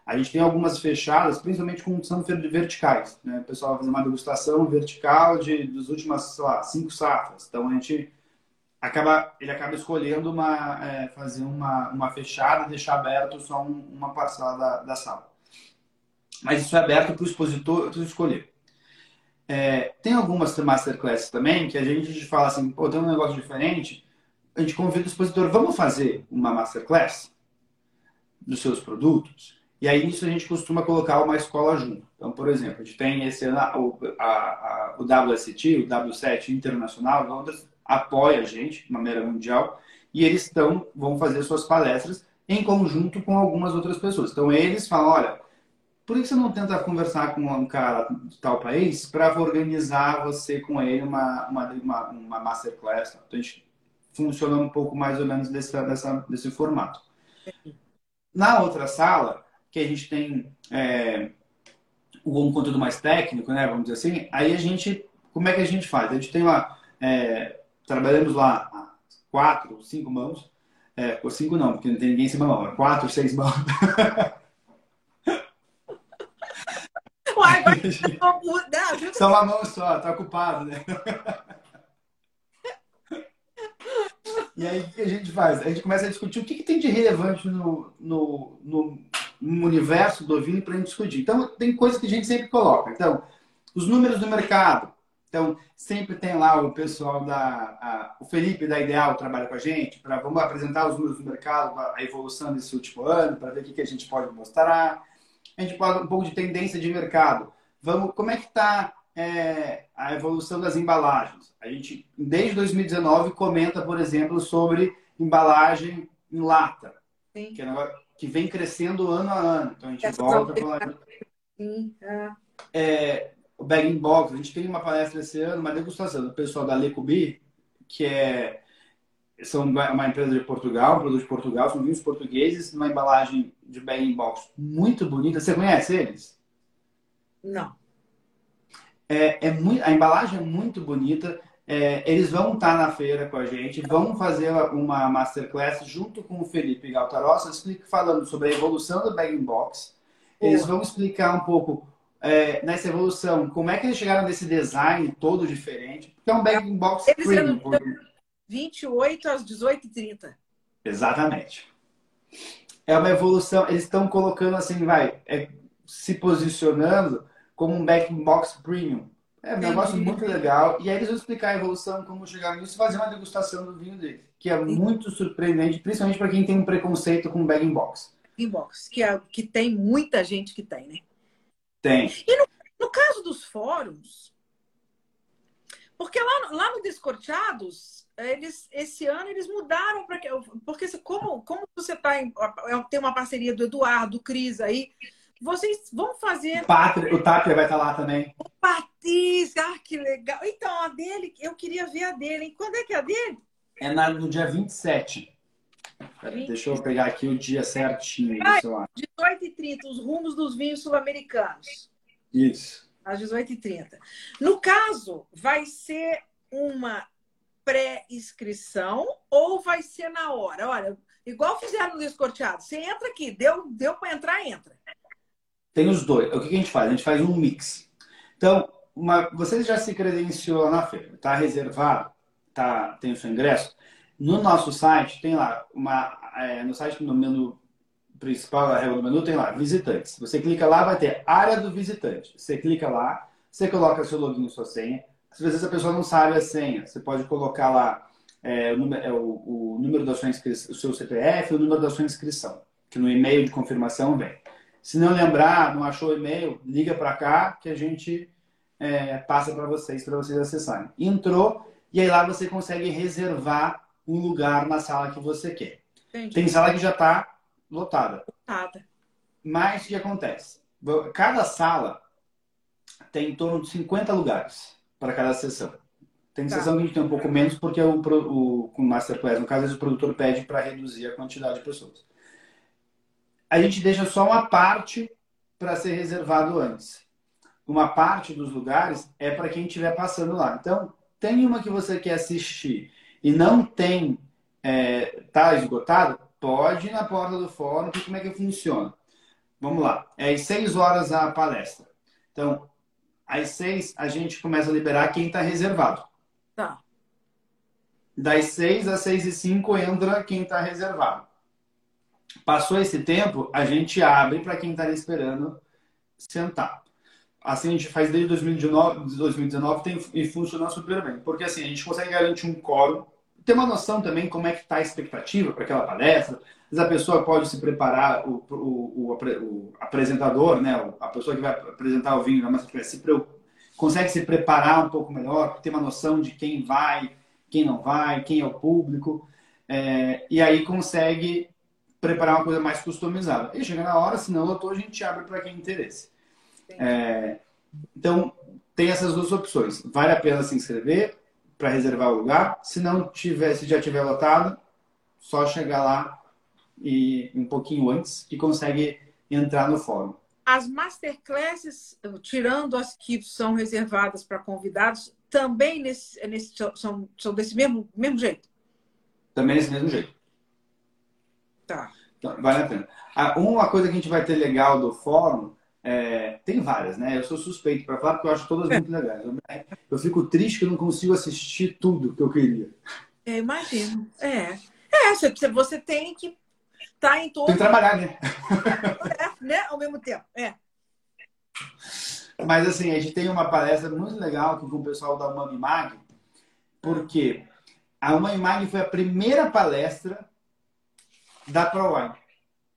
A gente tem algumas fechadas, principalmente com são verticais, né? O pessoal vai fazer uma degustação vertical das últimas, sei lá, 5 safras. Então, a gente... Ele acaba escolhendo fazer uma fechada, deixar aberto só uma parcela da sala. Mas isso é aberto para o expositor escolher. É, tem algumas masterclasses também que a gente fala assim, pô, tem um negócio diferente, a gente convida o expositor, vamos fazer uma masterclass dos seus produtos? E aí nisso a gente costuma colocar uma escola junto. Então, por exemplo, a gente tem esse o WST, o W7 Internacional, Londres, apoia a gente de maneira mundial, e eles vão fazer suas palestras em conjunto com algumas outras pessoas. Então eles falam, olha, por que você não tenta conversar com um cara de tal país para organizar você com ele uma masterclass? Tá? Então a gente funciona um pouco mais ou menos desse formato. Na outra sala, que a gente tem um conteúdo mais técnico, né, vamos dizer assim, aí a gente, como é que a gente faz? A gente tem lá, trabalhamos lá 4 ou 5 mãos, ou 5 não, porque não tem ninguém em cima não, 4, 6 mãos. Uai, vai gente... Só uma mão só, tá ocupado, né? E aí, o que a gente faz? A gente começa a discutir o que tem de relevante no universo do vinho para a gente discutir. Então, tem coisa que a gente sempre coloca. Então, os números do mercado. Então, sempre tem lá o pessoal o Felipe da Ideal trabalha com a gente. Vamos apresentar os números do mercado, a evolução desse último ano, para ver o que a gente pode mostrar. A gente fala um pouco de tendência de mercado. Como é que está... a evolução das embalagens. A gente, desde 2019, comenta, por exemplo, sobre embalagem em lata, que vem crescendo ano a ano. Então, a gente volta para falar... o bag in box. A gente tem uma palestra esse ano, uma degustação do pessoal da Lecubi, que são uma empresa de Portugal, um produto de Portugal, são vinhos portugueses, uma embalagem de bag in box muito bonita. Você conhece eles? Não. A embalagem é muito bonita. Eles vão estar na feira com a gente, vão fazer uma masterclass junto com o Felipe Galtarossa, falando sobre a evolução do bag in box. Eles vão explicar um pouco nessa evolução, como é que eles chegaram nesse design todo diferente. Porque é um bag in box eles premium. 28 às 18h30. Exatamente. É uma evolução. Eles estão colocando assim, se posicionando como um bag in box premium. É um negócio muito legal. E aí eles vão explicar a evolução, como chegar nisso e fazer uma degustação do vinho deles, que é muito surpreendente, principalmente para quem tem um preconceito com bag in box. Que tem muita gente que tem, né? Tem. E no caso dos fóruns, porque lá no Descorteados, esse ano eles mudaram para... Porque como você tem uma parceria do Eduardo, do Cris aí... Vocês vão fazer... O Tapia vai estar lá também. O Patrícia, que legal. Então, a dele, eu queria ver a dele, hein? Quando é que é a dele? É no dia 27. Deixa eu pegar aqui o dia certinho. 18h30, os rumos dos vinhos sul-americanos. Isso. Às 18h30. No caso, vai ser uma pré-inscrição ou vai ser na hora? Olha, igual fizeram no Descorteado. Você entra aqui, deu para entrar, entra. Tem os dois. O que a gente faz? A gente faz um mix. Então, você já se credenciou lá na feira, está reservado, tem o seu ingresso. No nosso site, tem lá, no site, no menu principal, na regra do menu, tem lá, visitantes. Você clica lá, vai ter área do visitante. Você clica lá, você coloca seu login, sua senha. Às vezes a pessoa não sabe a senha. Você pode colocar lá o número da sua inscrição, o seu CPF, o número da sua inscrição, que no e-mail de confirmação vem. Se não lembrar, não achou o e-mail, liga para cá que a gente passa para vocês acessarem. Entrou e aí lá você consegue reservar um lugar na sala que você quer. Entendi. Tem sala que já está lotada. Mas o que acontece? Cada sala tem em torno de 50 lugares para cada sessão. Tem sessão que a gente tem um pouco menos porque com o Masterclass, no caso, o produtor pede para reduzir a quantidade de pessoas. A gente deixa só uma parte para ser reservado antes. Uma parte dos lugares é para quem estiver passando lá. Então, tem uma que você quer assistir e não tem, tá esgotado, pode ir na porta do fórum, porque como é que funciona? Vamos lá. É às 6h a palestra. Então, às 6h a gente começa a liberar quem está reservado. Tá. Das 6h às 6h05 entra quem está reservado. Passou esse tempo, a gente abre para quem está esperando sentar. Assim a gente faz desde 2019 e funciona super bem. Porque assim, a gente consegue garantir um quórum, ter uma noção também como é que está a expectativa para aquela palestra. Às vezes a pessoa pode se preparar, o apresentador, né? A pessoa que vai apresentar o vinho na Masterclass consegue se preparar um pouco melhor, ter uma noção de quem vai, quem não vai, quem é o público. E aí consegue preparar uma coisa mais customizada. E chega na hora, se não lotou, a gente abre para quem interesse. Então, tem essas duas opções. Vale a pena se inscrever para reservar o lugar. Se não tiver, se já tiver lotado, só chegar lá e um pouquinho antes que consegue entrar no fórum. As masterclasses, tirando as que são reservadas para convidados, também são desse mesmo jeito? Também desse mesmo jeito. Tá. Então, vale a pena. Uma coisa que a gente vai ter legal do fórum... tem várias, né? Eu sou suspeito para falar porque eu acho todas muito legais. Eu fico triste que eu não consigo assistir tudo que eu queria. Eu imagino. Você tem que estar em todo... Tem que trabalhar, né? Né? Ao mesmo tempo. Mas assim, a gente tem uma palestra muito legal com o pessoal da Mami Mag, porque a Mami Mag foi a primeira palestra da ProWein.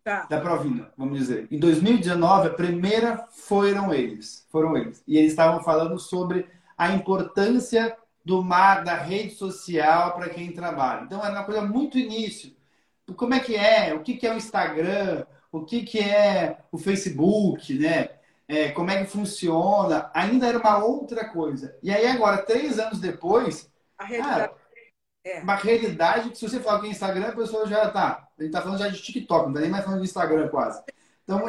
Tá. Da Provina, vamos dizer. Em 2019, a primeira foram eles. E eles estavam falando sobre a importância da rede social para quem trabalha. Então, era uma coisa muito início. Como é que é? O que é o Instagram? O que é o Facebook? Né? Como é que funciona? Ainda era uma outra coisa. E aí, agora, 3 anos depois... A realidade... Uma realidade que se você falar que é Instagram, a pessoa já tá... A gente tá falando já de TikTok, não tá nem mais falando de Instagram quase. Então,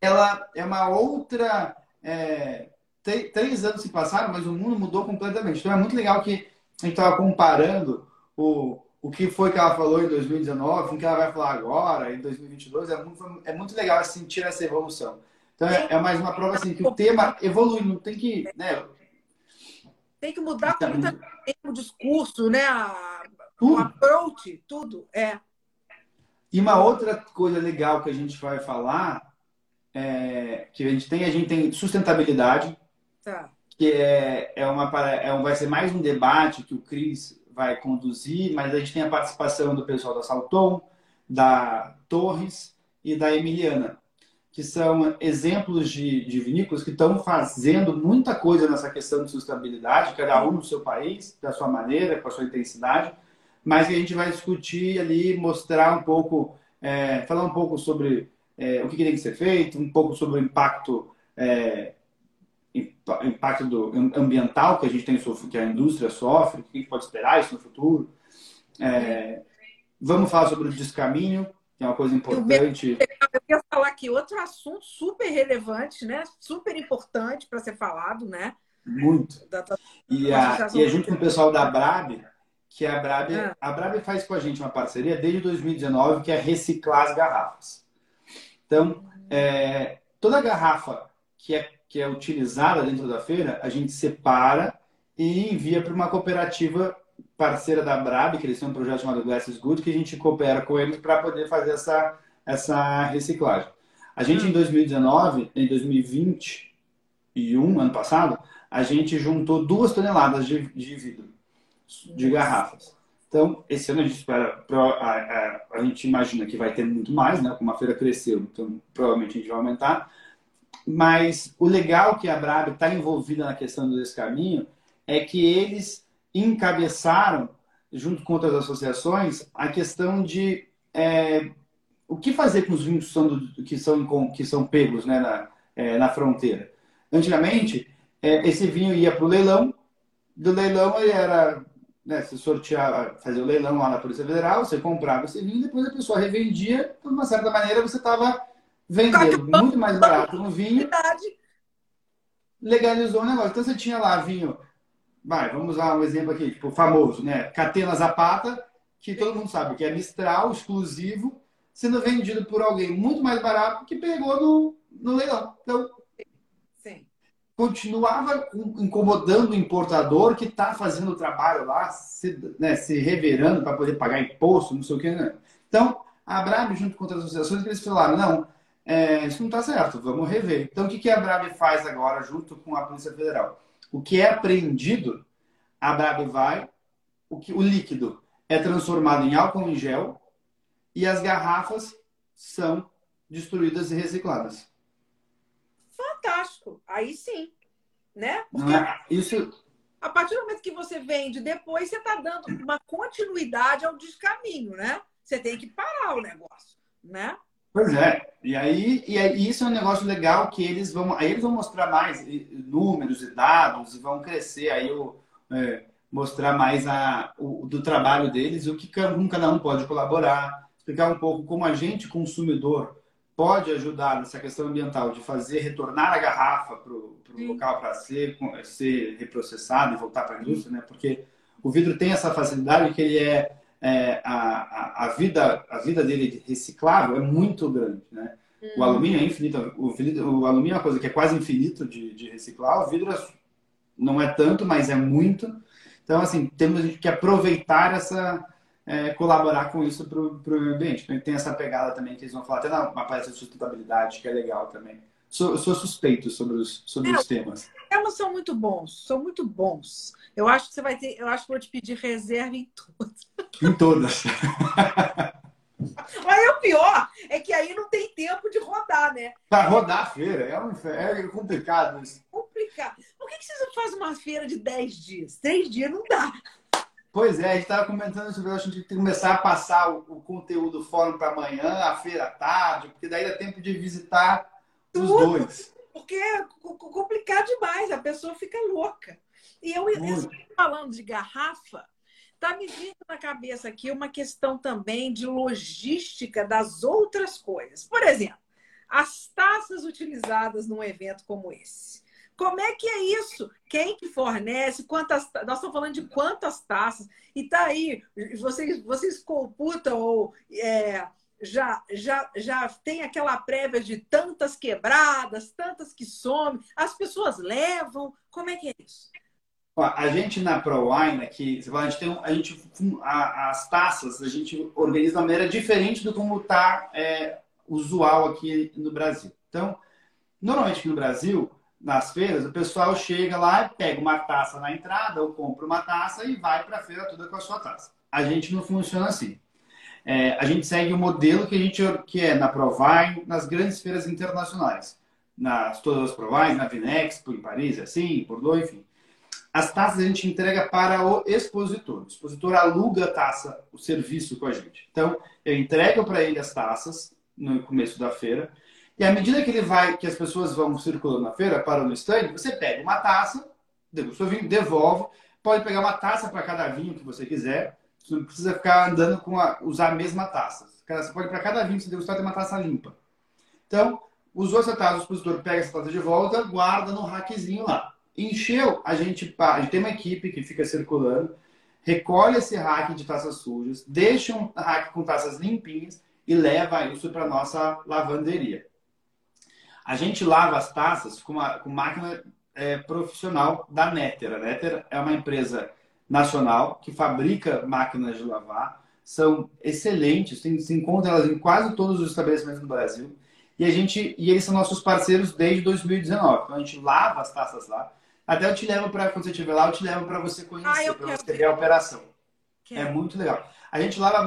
ela é uma outra... 3 anos se passaram, mas o mundo mudou completamente. Então, é muito legal que a gente tava comparando o que foi que ela falou em 2019, o que ela vai falar agora, em 2022. É muito legal sentir essa evolução. Então, é mais uma prova assim, que o tema evolui, não tem que... Né? Tem que mudar completamente o discurso, né? O approach, tudo. E uma outra coisa legal que a gente vai falar, que a gente tem sustentabilidade, tá. Que vai ser mais um debate que o Cris vai conduzir, mas a gente tem a participação do pessoal da Salton, da Torres e da Emiliana, que são exemplos de vinícolas que estão fazendo muita coisa nessa questão de sustentabilidade, cada um no seu país, da sua maneira, com a sua intensidade, mas que a gente vai discutir ali, mostrar um pouco, falar um pouco sobre o que tem que ser feito, um pouco sobre o impacto ambiental que a gente tem, que a indústria sofre, o que a gente pode esperar isso no futuro. Vamos falar sobre o descaminho, que é uma coisa importante... Eu queria falar aqui outro assunto super relevante, né? Super importante para ser falado, né? Muito. E junto com o pessoal da Abrabe, que a Abrabe faz com a gente uma parceria desde 2019, que é reciclar as garrafas. Então, toda garrafa que é utilizada dentro da feira, a gente separa e envia para uma cooperativa parceira da Abrabe, que eles têm um projeto chamado Glass is Good, que a gente coopera com eles para poder fazer essa reciclagem. A gente em 2021, ano passado, a gente juntou 2 toneladas de vidro, de garrafas. Então, esse ano a gente imagina que vai ter muito mais, né? Como a feira cresceu, então provavelmente a gente vai aumentar. Mas o legal que a Abrabe está envolvida na questão desse caminho é que eles encabeçaram, junto com outras associações, a questão de... o que fazer com os vinhos que são pegos, né, na fronteira? Antigamente, esse vinho ia para o leilão. Do leilão, ele era... Né, você sorteava, fazia o leilão lá na Polícia Federal, você comprava esse vinho, depois a pessoa revendia. De uma certa maneira, você estava vendendo muito mais barato no vinho. Legalizou o negócio. Então, você tinha lá vinho... Vamos usar um exemplo aqui, tipo, famoso, né? Catena Zapata, que todo mundo sabe que é Mistral, exclusivo, sendo vendido por alguém muito mais barato que pegou no leilão. Então, sim. Continuava incomodando o importador que está fazendo o trabalho lá, se reverando para poder pagar imposto, não sei o que. Né? Então, a Abrabe, junto com outras associações, eles falaram, não, isso não está certo, vamos rever. Então, o que a Abrabe faz agora junto com a Polícia Federal? O que é apreendido, a Abrabe vai, o líquido é transformado em álcool em gel e as garrafas são destruídas e recicladas. Fantástico! Aí sim, né? Porque isso... a partir do momento que você vende, depois você está dando uma continuidade ao descaminho, né? Você tem que parar o negócio, né? Pois é. E aí isso é um negócio legal que eles vão... Aí eles vão mostrar mais números e dados e vão crescer. Aí mostrar mais do trabalho deles, o que cada um pode colaborar, explicar um pouco como a gente, consumidor, pode ajudar nessa questão ambiental de fazer retornar a garrafa para o local para ser reprocessado e voltar para a indústria, né? Porque o vidro tem essa facilidade que ele a vida dele reciclável é muito grande, né? O alumínio é infinito, o alumínio é uma coisa que é quase infinito de reciclar, o vidro não é tanto, mas é muito. Então, assim, temos que aproveitar essa... colaborar com isso para o meio ambiente. Tem essa pegada também que eles vão falar, até uma palestra de sustentabilidade, que é legal também. Sou suspeito sobre os temas. Os temas são muito bons, Eu acho que você vai ter, eu acho que vou te pedir reserva em todas. Em todas. Mas o pior é que aí não tem tempo de rodar, né? Para rodar a feira, é complicado isso. Complicado. Por que vocês não fazem uma feira de 10 dias? 3 dias não dá. Pois é, a gente estava comentando sobre isso, a gente tem que começar a passar o conteúdo do fórum para amanhã, a feira à tarde, porque daí dá tempo de visitar os dois. Porque é complicado demais, a pessoa fica louca. E eu falando de garrafa, está me vindo na cabeça aqui uma questão também de logística das outras coisas. Por exemplo, as taças utilizadas num evento como esse. Como é que é isso? Quem que fornece? Nós estamos falando de quantas taças? E tá aí, vocês computam ou já tem aquela prévia de tantas quebradas, tantas que somem, as pessoas levam? Como é que é isso? Ó, a gente na ProWine aqui, as taças a gente organiza de uma maneira diferente do como está usual aqui no Brasil. Então, normalmente aqui no Brasil... Nas feiras, o pessoal chega lá, pega uma taça na entrada ou compra uma taça e vai para a feira toda com a sua taça. A gente não funciona assim. A gente segue o modelo que é na ProWine, nas grandes feiras internacionais. Todas as ProWines, na Aveine, Expo, em Paris, assim, em Bordeaux, enfim. As taças a gente entrega para o expositor. O expositor aluga a taça, o serviço com a gente. Então, eu entrego para ele as taças no começo da feira. E à medida que as pessoas vão circulando na feira, parando no stand, você pega uma taça, degusta o vinho, devolve, pode pegar uma taça para cada vinho que você quiser, você não precisa ficar andando usar a mesma taça. Você pode, para cada vinho que você degustar, ter uma taça limpa. Então, usou essa taça, o expositor pega essa taça de volta, guarda no rackzinho lá. Encheu, a gente tem uma equipe que fica circulando, recolhe esse rack de taças sujas, deixa um rack com taças limpinhas e leva isso para nossa lavanderia. A gente lava as taças com máquina profissional da Netter. A Netter é uma empresa nacional que fabrica máquinas de lavar. São excelentes, se encontra elas em quase todos os estabelecimentos do Brasil. E eles são nossos parceiros desde 2019. Então, a gente lava as taças lá. Até eu te levo para, quando você estiver lá, eu te levo para você conhecer, para você ver a operação. É muito legal. A gente lava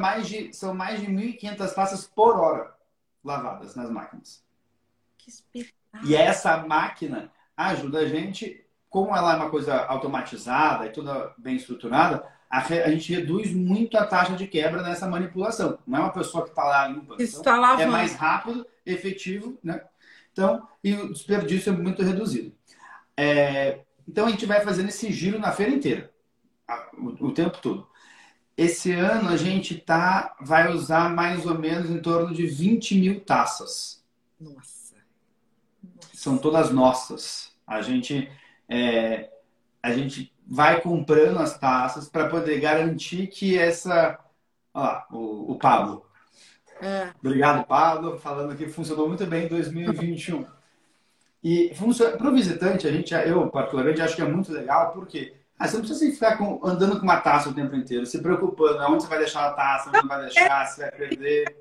são mais de 1.500 taças por hora lavadas nas máquinas. E essa máquina ajuda a gente, como ela é uma coisa automatizada e toda bem estruturada, a gente reduz muito a taxa de quebra nessa manipulação. Não é uma pessoa que está lá limpando. É mais rápido, efetivo, né? Então, e o desperdício é muito reduzido. Então, a gente vai fazendo esse giro na feira inteira, o tempo todo. Esse ano, a gente vai usar mais ou menos em torno de 20 mil taças. Nossa! São todas nossas. A gente vai comprando as taças para poder garantir que essa... Olha lá, o Pablo. Obrigado, Pablo, falando que funcionou muito bem em 2021. E para o visitante, eu particularmente acho que é muito legal, porque você não precisa ficar andando com uma taça o tempo inteiro, se preocupando aonde você vai deixar a taça, onde não vai deixar, se vai perder.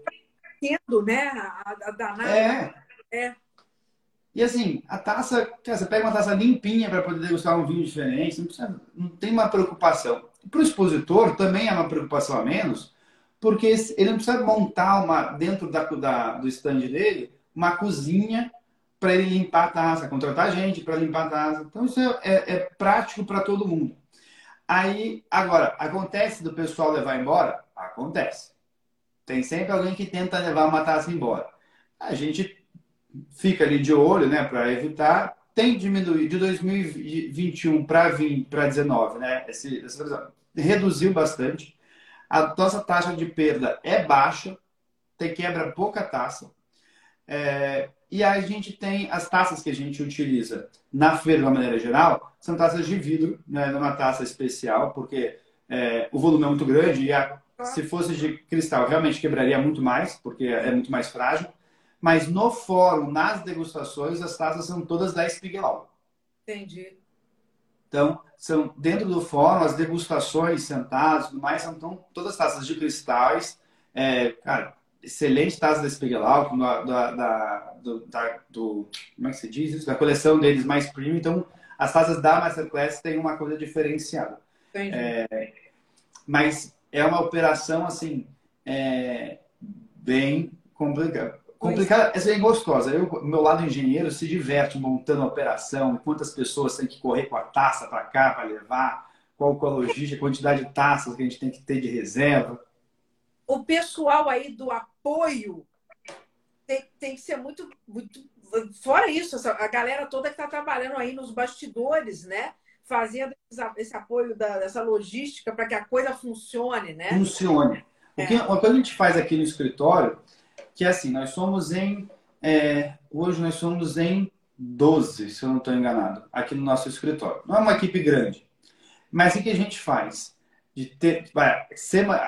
Entendo, né? A danada. É. E assim, a taça, cara, você pega uma taça limpinha para poder degustar um vinho diferente, não precisa, não tem uma preocupação. Para o expositor também é uma preocupação a menos, porque ele não precisa montar uma, dentro do stand dele, uma cozinha para ele limpar a taça, contratar gente para limpar a taça. Então isso é prático para todo mundo. Aí, agora, acontece do pessoal levar embora? Acontece. Tem sempre alguém que tenta levar uma taça embora. A gente fica ali de olho, né, para evitar. Tem diminuído de 2021 para 19, né? Essa reduziu bastante. A nossa taxa de perda é baixa, tem quebra pouca taça. E aí a gente tem as taças que a gente utiliza na feira, de uma maneira geral, são taças de vidro, né? Numa taça especial, porque o volume é muito grande e se fosse de cristal, realmente quebraria muito mais, porque é muito mais frágil. Mas no fórum, nas degustações, as taças são todas da Spiegelau. Entendi. Então, são, dentro do fórum, as degustações, sentadas, tudo mais, são todas taças de cristais. Cara, excelente taça da Spiegelau, como é que se diz isso? Da coleção deles mais premium. Então, as taças da Masterclass têm uma coisa diferenciada. Entendi. Mas é uma operação, assim, bem complicada. Complicada, essa é gostosa. Eu, meu lado engenheiro, se diverte montando a operação, quantas pessoas tem que correr com a taça para cá, para levar, qual com a logística, quantidade de taças que a gente tem que ter de reserva. O pessoal aí do apoio tem que ser muito, muito... Fora isso, a galera toda que está trabalhando aí nos bastidores, né? Fazendo esse apoio, dessa logística para que a coisa funcione, né? Funcione. Porque uma coisa que a gente faz aqui no escritório... Que assim, nós somos em... hoje nós somos em 12, se eu não estou enganado, aqui no nosso escritório. Não é uma equipe grande. Mas o que a gente faz?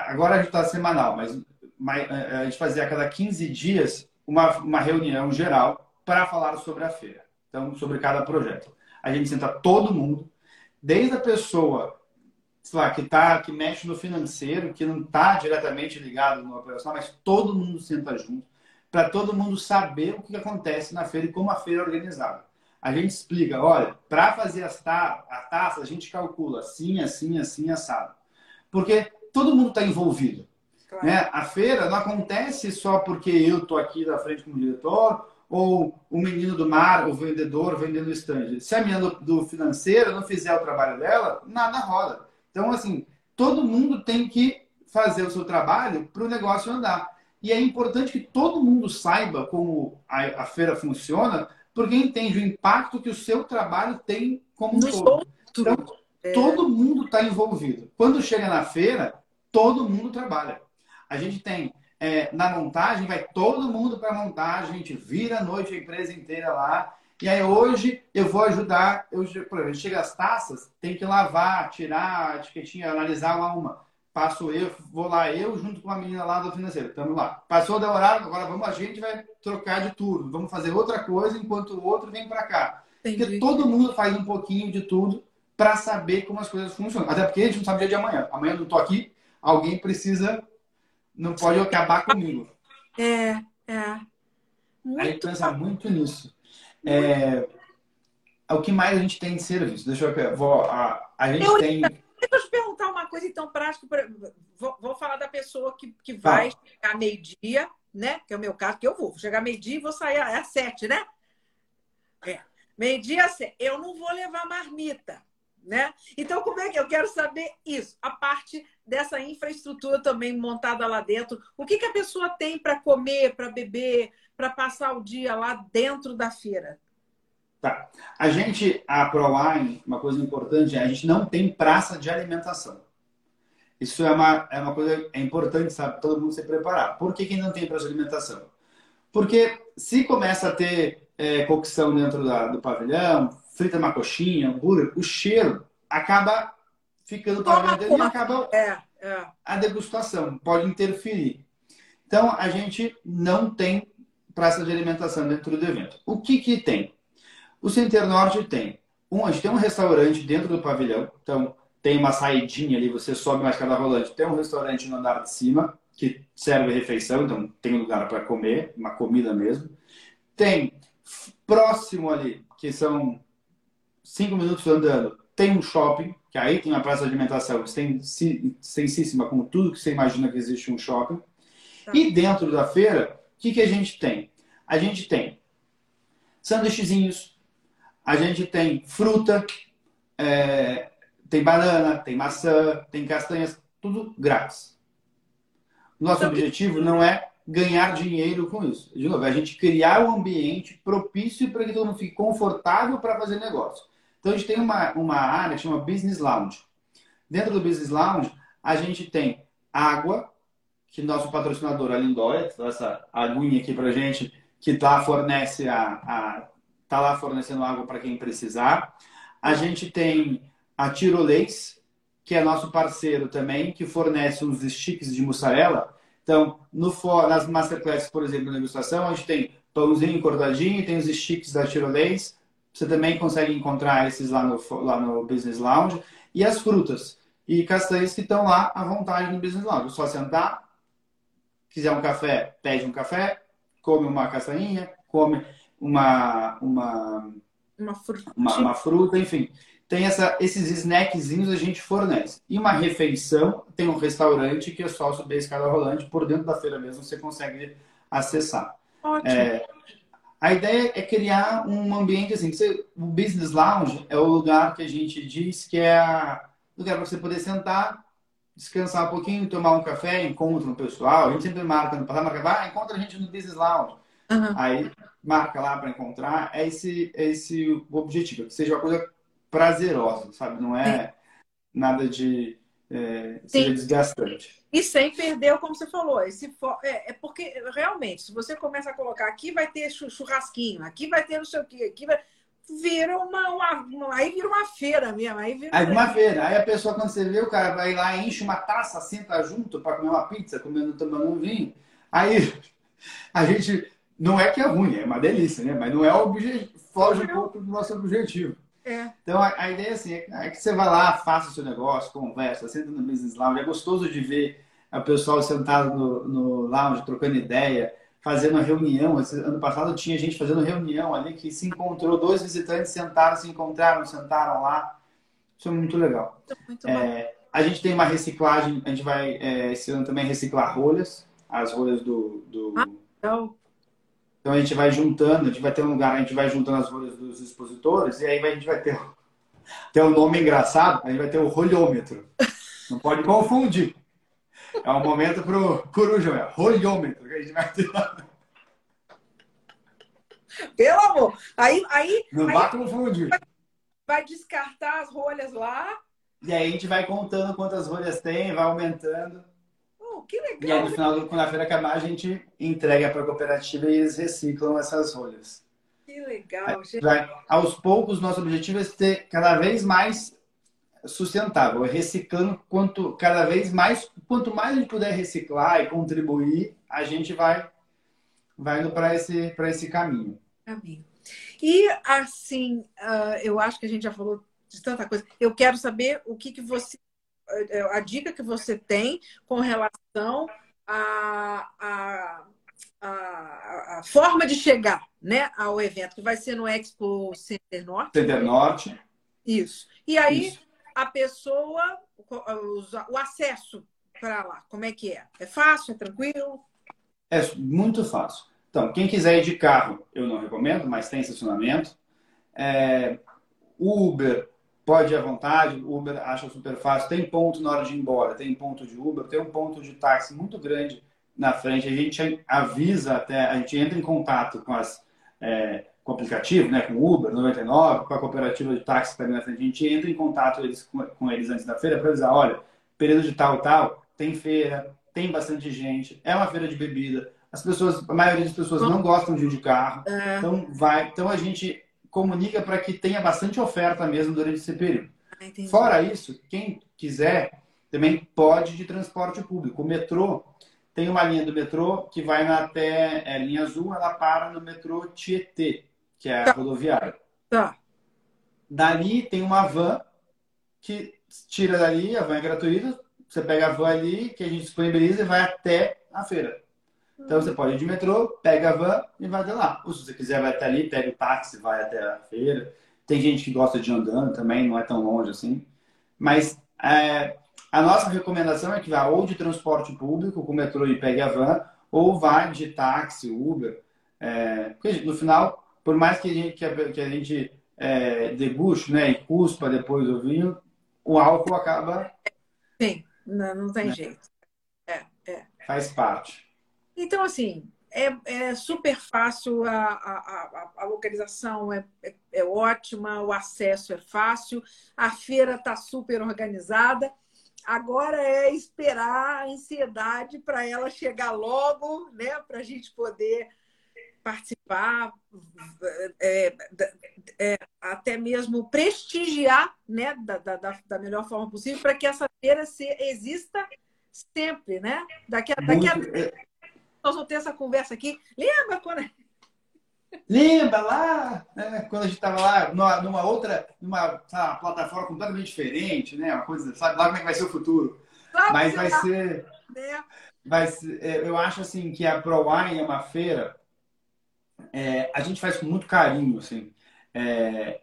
Agora a gente está semanal, mas a gente fazia a cada 15 dias uma reunião geral para falar sobre a feira. Então, sobre cada projeto. A gente senta todo mundo, desde a pessoa... Sei lá, que mexe no financeiro, que não está diretamente ligado no operacional, mas todo mundo senta junto, para todo mundo saber o que acontece na feira e como a feira é organizada. A gente explica, olha, para fazer a taça, a gente calcula assim, assim, assim, assado. Porque todo mundo está envolvido. Claro. Né? A feira não acontece só porque eu estou aqui na frente como diretor, ou o menino do mar, o vendedor, vendendo o stand. Se a menina do financeiro não fizer o trabalho dela, nada roda. Então, assim, todo mundo tem que fazer o seu trabalho para o negócio andar. E é importante que todo mundo saiba como a feira funciona, porque entende o impacto que o seu trabalho tem como um todo. Então, todo mundo está envolvido. Quando chega na feira, todo mundo trabalha. A gente tem, na montagem, vai todo mundo para a montagem, a gente vira a noite, a empresa inteira lá. E aí hoje eu vou ajudar, por exemplo, chega as taças, tem que lavar, tirar a etiquetinha, analisar uma. Passo eu, vou lá eu junto com a menina lá do financeiro, estamos lá. Passou da horário, agora a gente vai trocar de turno, vamos fazer outra coisa enquanto o outro vem para cá. Entendi. Porque todo mundo faz um pouquinho de tudo para saber como as coisas funcionam. Até porque a gente não sabe o dia de amanhã. Amanhã eu não estou aqui, alguém precisa, não pode acabar comigo. Muito aí pensa muito nisso. O que mais a gente tem de serviço? Deixa eu... A gente tem... Deixa eu te perguntar uma coisa, então, prática. Vou falar da pessoa que vai chegar meio-dia, né? Que é o meu caso, que eu vou chegar meio-dia e vou sair às 7, né? Meio-dia, 7. Eu não vou levar marmita, né? Então, como é que eu quero saber isso? A parte dessa infraestrutura também montada lá dentro. O que a pessoa tem para comer, para beber... para passar o dia lá dentro da feira? Tá. A ProWein, uma coisa importante, a gente não tem praça de alimentação. Isso é uma coisa importante, sabe? Todo mundo se preparar. Por que não tem praça de alimentação? Porque se começa a ter cocção dentro do pavilhão, frita uma coxinha, hambúrguer, o cheiro acaba ficando para dentro e acaba a degustação. Pode interferir. Então, a gente não tem praça de alimentação dentro do evento. O que tem? O Center Norte tem. A gente tem um restaurante dentro do pavilhão. Então, tem uma saidinha ali, você sobe uma escada rolante. Tem um restaurante no andar de cima, que serve refeição. Então, tem lugar para comer, uma comida mesmo. Tem Próximo ali, que são 5 minutos andando, tem um shopping, que aí tem uma praça de alimentação extensíssima, com tudo que você imagina que existe um shopping. Tá. E dentro da feira, o que, que a gente tem? A gente tem sanduíchezinhos, a gente tem fruta, tem banana, tem maçã, tem castanhas, tudo grátis. Nosso objetivo não é ganhar dinheiro com isso. De novo, é a gente criar um ambiente propício para que todo mundo fique confortável para fazer negócio. Então, a gente tem uma área que chama Business Lounge. Dentro do Business Lounge, a gente tem água, que nosso patrocinador, a Lindóia, essa aguinha aqui para gente, que tá lá fornecendo água para quem precisar. A gente tem a Tirolês, que é nosso parceiro também, que fornece uns sticks de mussarela. Então, nas masterclasses, por exemplo, na degustação, a gente tem pãozinho cortadinho, tem os sticks da Tirolês. Você também consegue encontrar esses lá no Business Lounge. E as frutas e castanhas que estão lá à vontade no Business Lounge. Só sentar, quiser um café, pede um café, come uma castanhinha, come uma fruta, enfim. Tem esses snackzinhos a gente fornece. E uma refeição, tem um restaurante que é só subir a escada rolante, por dentro da feira mesmo você consegue acessar. Ótimo. A ideia é criar um ambiente assim. O Business Lounge é o lugar que a gente diz que é o lugar para você poder sentar, descansar um pouquinho, tomar um café, encontro no pessoal. A gente sempre marca, no passado, encontra a gente no Business Lounge. Uhum. Aí marca lá para encontrar. É esse o objetivo, que seja uma coisa prazerosa, sabe? Não é nada de seja desgastante. E sem perder, como você falou, porque realmente, se você começa a colocar aqui vai ter churrasquinho, aqui vai ter não sei o quê, aqui vai... Aí vira uma feira mesmo. Aí a pessoa, quando você vê, o cara vai lá, enche uma taça, senta junto para comer uma pizza, tomando um vinho. Aí a gente... Não é que é ruim, é uma delícia, né? Mas não é o objetivo, foge um pouco do nosso objetivo. É. Então, a ideia é assim, é que você vai lá, faça o seu negócio, conversa, senta no Business Lounge. É gostoso de ver o pessoal sentado no lounge, trocando ideia, fazendo uma reunião. Ano passado tinha gente fazendo reunião ali, que se encontrou, 2 visitantes sentaram, se encontraram, sentaram lá. Isso é muito legal. Muito a gente tem uma reciclagem, a gente vai esse ano também reciclar rolhas, as rolhas do... Ah, então... Então a gente vai juntando, a gente vai ter um lugar, a gente vai juntando as rolhas dos expositores, e aí a gente vai ter um nome engraçado, a gente vai ter o rolhômetro. Não pode confundir. É um momento pro Corujão, é rolhômetro que a gente vai ter. Pelo amor! Aí não vai confundir. Vai descartar as rolhas lá. E aí a gente vai contando quantas rolhas tem, vai aumentando. Que legal. E aí, no final, quando a feira acabar, a gente entrega para a cooperativa e eles reciclam essas rolhas. Que legal, gente. Aos poucos, nosso objetivo é ser cada vez mais sustentável, reciclando cada vez mais. Quanto mais a gente puder reciclar e contribuir, a gente vai indo para esse caminho. E, assim, eu acho que a gente já falou de tanta coisa. Eu quero saber o que você... a dica que você tem com relação à forma de chegar, né, ao evento, que vai ser no Expo Center Norte. Center Norte. Isso. E aí, a pessoa, o acesso para lá, como é que é? É fácil? É tranquilo? É muito fácil. Então, quem quiser ir de carro, eu não recomendo, mas tem estacionamento. Uber... Pode ir à vontade, Uber acha super fácil. Tem ponto na hora de ir embora, tem ponto de Uber, tem um ponto de táxi muito grande na frente. A gente avisa até, a gente entra em contato com o aplicativo, né, com o Uber 99, com a cooperativa de táxi também na frente. A gente entra em contato com eles antes da feira para avisar, olha, período de tal, tem feira, tem bastante gente, é uma feira de bebida. A maioria das pessoas não gostam de ir de carro, então a gente... comunica para que tenha bastante oferta mesmo durante esse período. Entendi. Fora isso, quem quiser também pode ir de transporte público. O metrô, tem uma linha do metrô que vai até a linha azul, ela para no metrô Tietê, que é a rodoviária. Tá. Dali tem uma van que tira dali, a van é gratuita, você pega a van ali, que a gente disponibiliza e vai até a feira. Então você pode ir de metrô, pega a van e vai até lá. Ou se você quiser, vai até ali, pega o táxi, vai até a feira. Tem gente que gosta de andando também, não é tão longe assim. Mas a nossa recomendação é que vá ou de transporte público, com o metrô e pegue a van, ou vá de táxi, Uber. Porque no final, por mais que a gente deguste, né, e cuspa depois o vinho, o álcool acaba... Sim, não tem jeito. Faz parte. Então, assim, é super fácil, a localização é ótima, o acesso é fácil, a feira está super organizada. Agora é esperar a ansiedade para ela chegar logo, né, para a gente poder participar, até mesmo prestigiar, né, da melhor forma possível, para que essa feira exista sempre, né? Nós vamos ter essa conversa aqui. Lembra quando... Lembra lá, né? Quando a gente estava lá numa plataforma completamente diferente, né? Uma coisa, sabe lá como é que vai ser o futuro. Claro. Mas vai ser... Eu acho, assim, que a ProWine é uma feira... a gente faz com muito carinho, assim.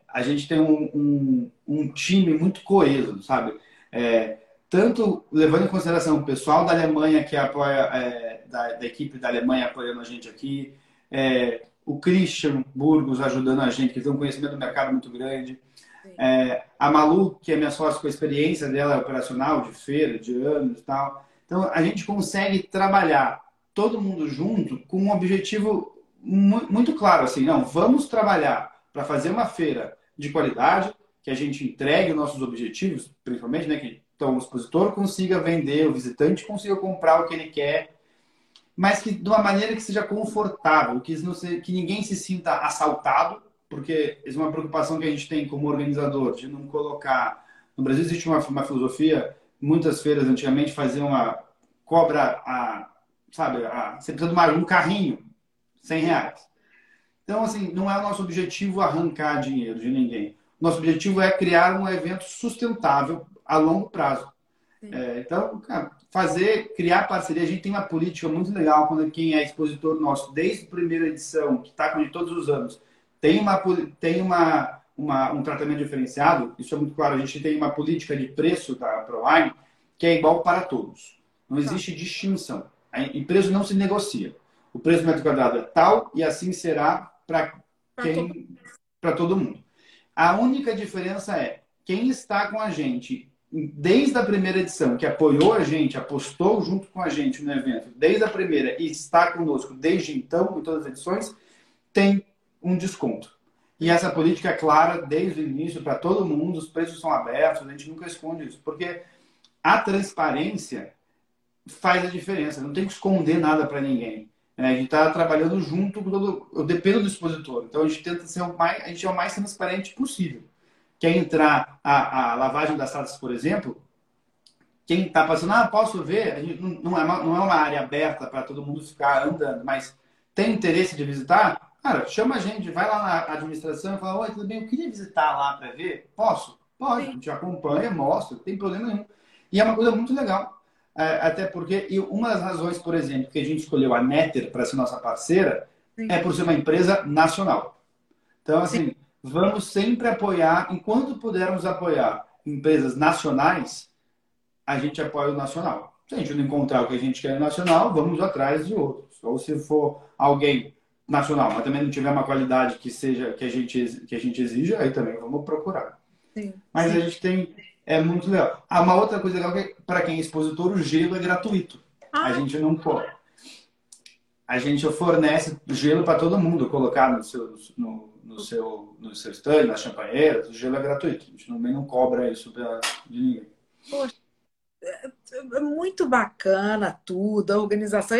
A gente tem um time muito coeso, sabe? Tanto levando em consideração o pessoal da Alemanha que apoia, da equipe da Alemanha apoiando a gente aqui, o Christian Burgos ajudando a gente, que tem um conhecimento do mercado muito grande, a Malu, que é minha sócia, com a experiência dela operacional, de feira, de anos e tal. Então, a gente consegue trabalhar todo mundo junto com um objetivo muito claro, assim, não, vamos trabalhar para fazer uma feira de qualidade, que a gente entregue nossos objetivos, principalmente, né, que então o expositor consiga vender, o visitante consiga comprar o que ele quer, mas que de uma maneira que seja confortável, que ninguém se sinta assaltado, porque é uma preocupação que a gente tem como organizador, de não colocar... No Brasil existe uma filosofia, muitas feiras antigamente faziam você precisa de um carrinho, R$100. Então, assim, não é o nosso objetivo arrancar dinheiro de ninguém. Nosso objetivo é criar um evento sustentável, a longo prazo. Então, cara, criar parceria. A gente tem uma política muito legal quando quem é expositor nosso, desde a primeira edição, que está com todos os anos, tem um tratamento diferenciado. Isso é muito claro. A gente tem uma política de preço da ProWine que é igual para todos. Não existe distinção. O preço não se negocia. O preço do metro quadrado é tal e assim será para todo mundo. A única diferença é quem está com a gente desde a primeira edição, que apoiou a gente, apostou junto com a gente no evento, desde a primeira e está conosco desde então, em todas as edições, tem um desconto. E essa política é clara desde o início para todo mundo, os preços são abertos, a gente nunca esconde isso, porque a transparência faz a diferença, não tem que esconder nada para ninguém. A gente está trabalhando junto, eu dependo do expositor, então a gente tenta ser o mais transparente possível. Quer entrar a lavagem das taças, por exemplo, quem está passando, posso ver? A gente não é uma área aberta para todo mundo ficar andando, mas tem interesse de visitar? Cara, chama a gente, vai lá na administração e fala: oi, tudo bem, eu queria visitar lá para ver. Posso? Pode, a gente acompanha, mostra, não tem problema nenhum. E é uma coisa muito legal, até porque, e uma das razões, por exemplo, que a gente escolheu a Netter para ser nossa parceira, é por ser uma empresa nacional. Então, assim... Sim. Vamos sempre apoiar, enquanto pudermos apoiar empresas nacionais, a gente apoia o nacional. Se a gente não encontrar o que a gente quer no nacional, vamos atrás de outros. Ou se for alguém nacional, mas também não tiver uma qualidade que a gente exija, aí também vamos procurar. Sim. Mas a gente tem... É muito legal. Uma outra coisa legal é que, para quem é expositor, o gelo é gratuito. A gente não pode. A gente fornece gelo para todo mundo colocar no seu stand, nas champanheiras. O gelo é gratuito. A gente também não cobra isso de ninguém. Poxa, é muito bacana tudo, a organização.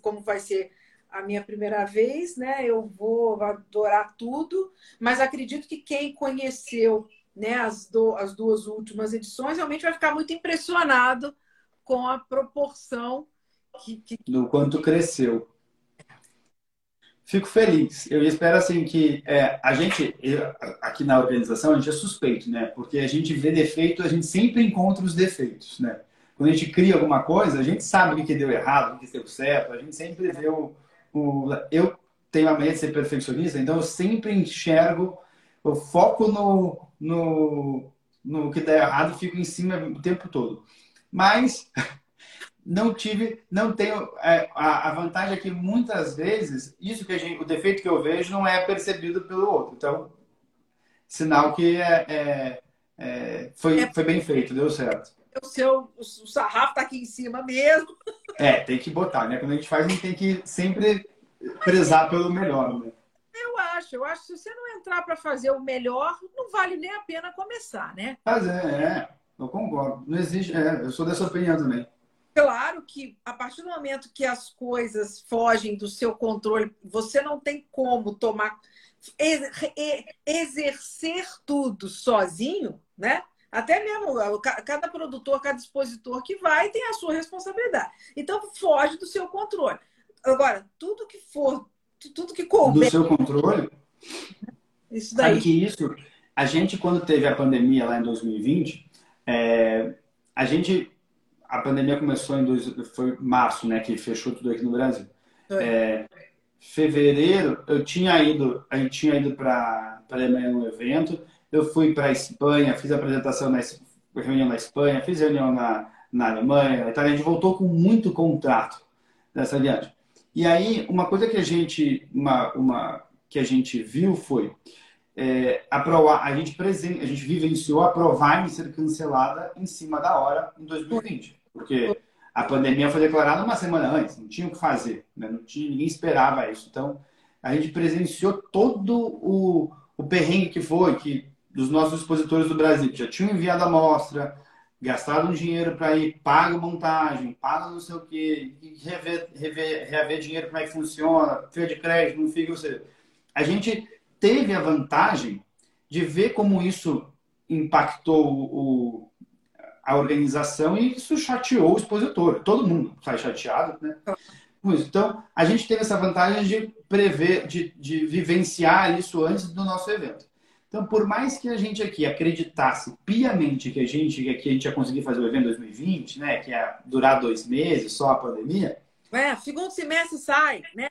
Como vai ser a minha primeira vez, né? Eu vou adorar tudo, mas acredito que quem conheceu, né, as duas últimas edições realmente vai ficar muito impressionado com a proporção do quanto cresceu. Fico feliz. Eu espero, assim, que a gente, aqui na organização, a gente é suspeito, né? Porque a gente vê defeito, a gente sempre encontra os defeitos, né? Quando a gente cria alguma coisa, a gente sabe o que deu errado, o que deu certo. A gente sempre vê Eu tenho a meta de ser perfeccionista, então eu sempre enxergo, eu foco no que der errado e fico em cima o tempo todo. Mas não tenho a vantagem é que muitas vezes isso que o defeito que eu vejo não é percebido pelo outro. Então, sinal que foi bem feito, deu certo. O sarrafo tá aqui em cima mesmo. É, tem que botar, né? Quando a gente faz, a gente tem que sempre prezar pelo melhor, né? Eu acho que se você não entrar para fazer o melhor, não vale nem a pena começar, né? Mas eu concordo. Não existe, eu sou dessa opinião também. Claro que a partir do momento que as coisas fogem do seu controle, você não tem como exercer tudo sozinho, né? Até mesmo cada produtor, cada expositor que vai tem a sua responsabilidade. Então, foge do seu controle. Agora, tudo que couber... Do seu controle? Isso daí. Sabe que isso... A gente, quando teve a pandemia lá em 2020, a pandemia começou foi março, né? Que fechou tudo aqui no Brasil. Fevereiro, a gente tinha ido para a Alemanha num evento... Eu fui para a Espanha, fiz apresentação reunião na Espanha, fiz reunião na Alemanha, na Itália. A gente voltou com muito contrato nessa viagem. E aí, uma coisa que a gente viu foi a gente vivenciou a ProWein ser cancelada em cima da hora em 2020. Porque a pandemia foi declarada uma semana antes, não tinha o que fazer, né? Ninguém esperava isso. Então, a gente presenciou todo o perrengue que foi, dos nossos expositores do Brasil, que já tinham enviado a amostra, gastado um dinheiro para ir, paga montagem, paga não sei o quê, reaver dinheiro, como é que funciona, fica de crédito, não fica, ou seja, a gente teve a vantagem de ver como isso impactou a organização e isso chateou o expositor. Todo mundo sai chateado, né? Então, a gente teve essa vantagem de prever, de vivenciar isso antes do nosso evento. Então, por mais que a gente aqui acreditasse piamente que a gente ia conseguir fazer o evento em 2020, né? Que ia durar 2 meses, só a pandemia. Segundo semestre sai, né?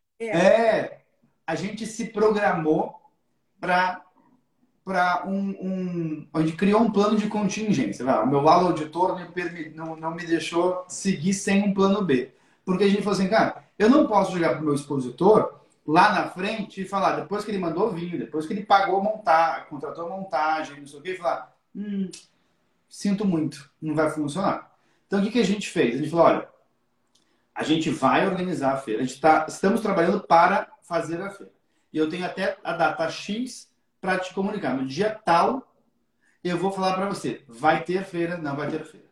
A gente se programou para a gente criou um plano de contingência. O meu aula auditor não me deixou seguir sem um plano B. Porque a gente falou assim, cara, eu não posso chegar para o meu expositor lá na frente e falar, depois que ele mandou vinho, depois que ele pagou montar, contratou montagem, não sei o que, e falar, sinto muito, não vai funcionar. Então, o que a gente fez? A gente falou, olha, a gente vai organizar a feira, estamos trabalhando para fazer a feira. E eu tenho até a data X para te comunicar. No dia tal, eu vou falar para você, vai ter feira, não vai ter feira.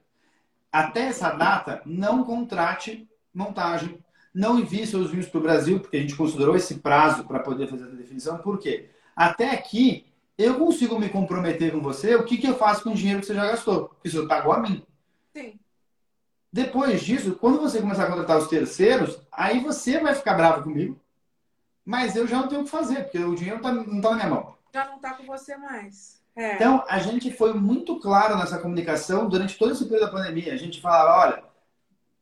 Até essa data, não contrate montagem, não envie seus vinhos para o Brasil, porque a gente considerou esse prazo para poder fazer essa definição. Por quê? Até aqui, eu consigo me comprometer com você, o que eu faço com o dinheiro que você já gastou? Porque você pagou a mim. Sim. Depois disso, quando você começar a contratar os terceiros, aí você vai ficar bravo comigo, mas eu já não tenho o que fazer, porque o dinheiro não está na minha mão. Já não está com você mais. Então, a gente foi muito claro nessa comunicação durante todo esse período da pandemia. A gente falava,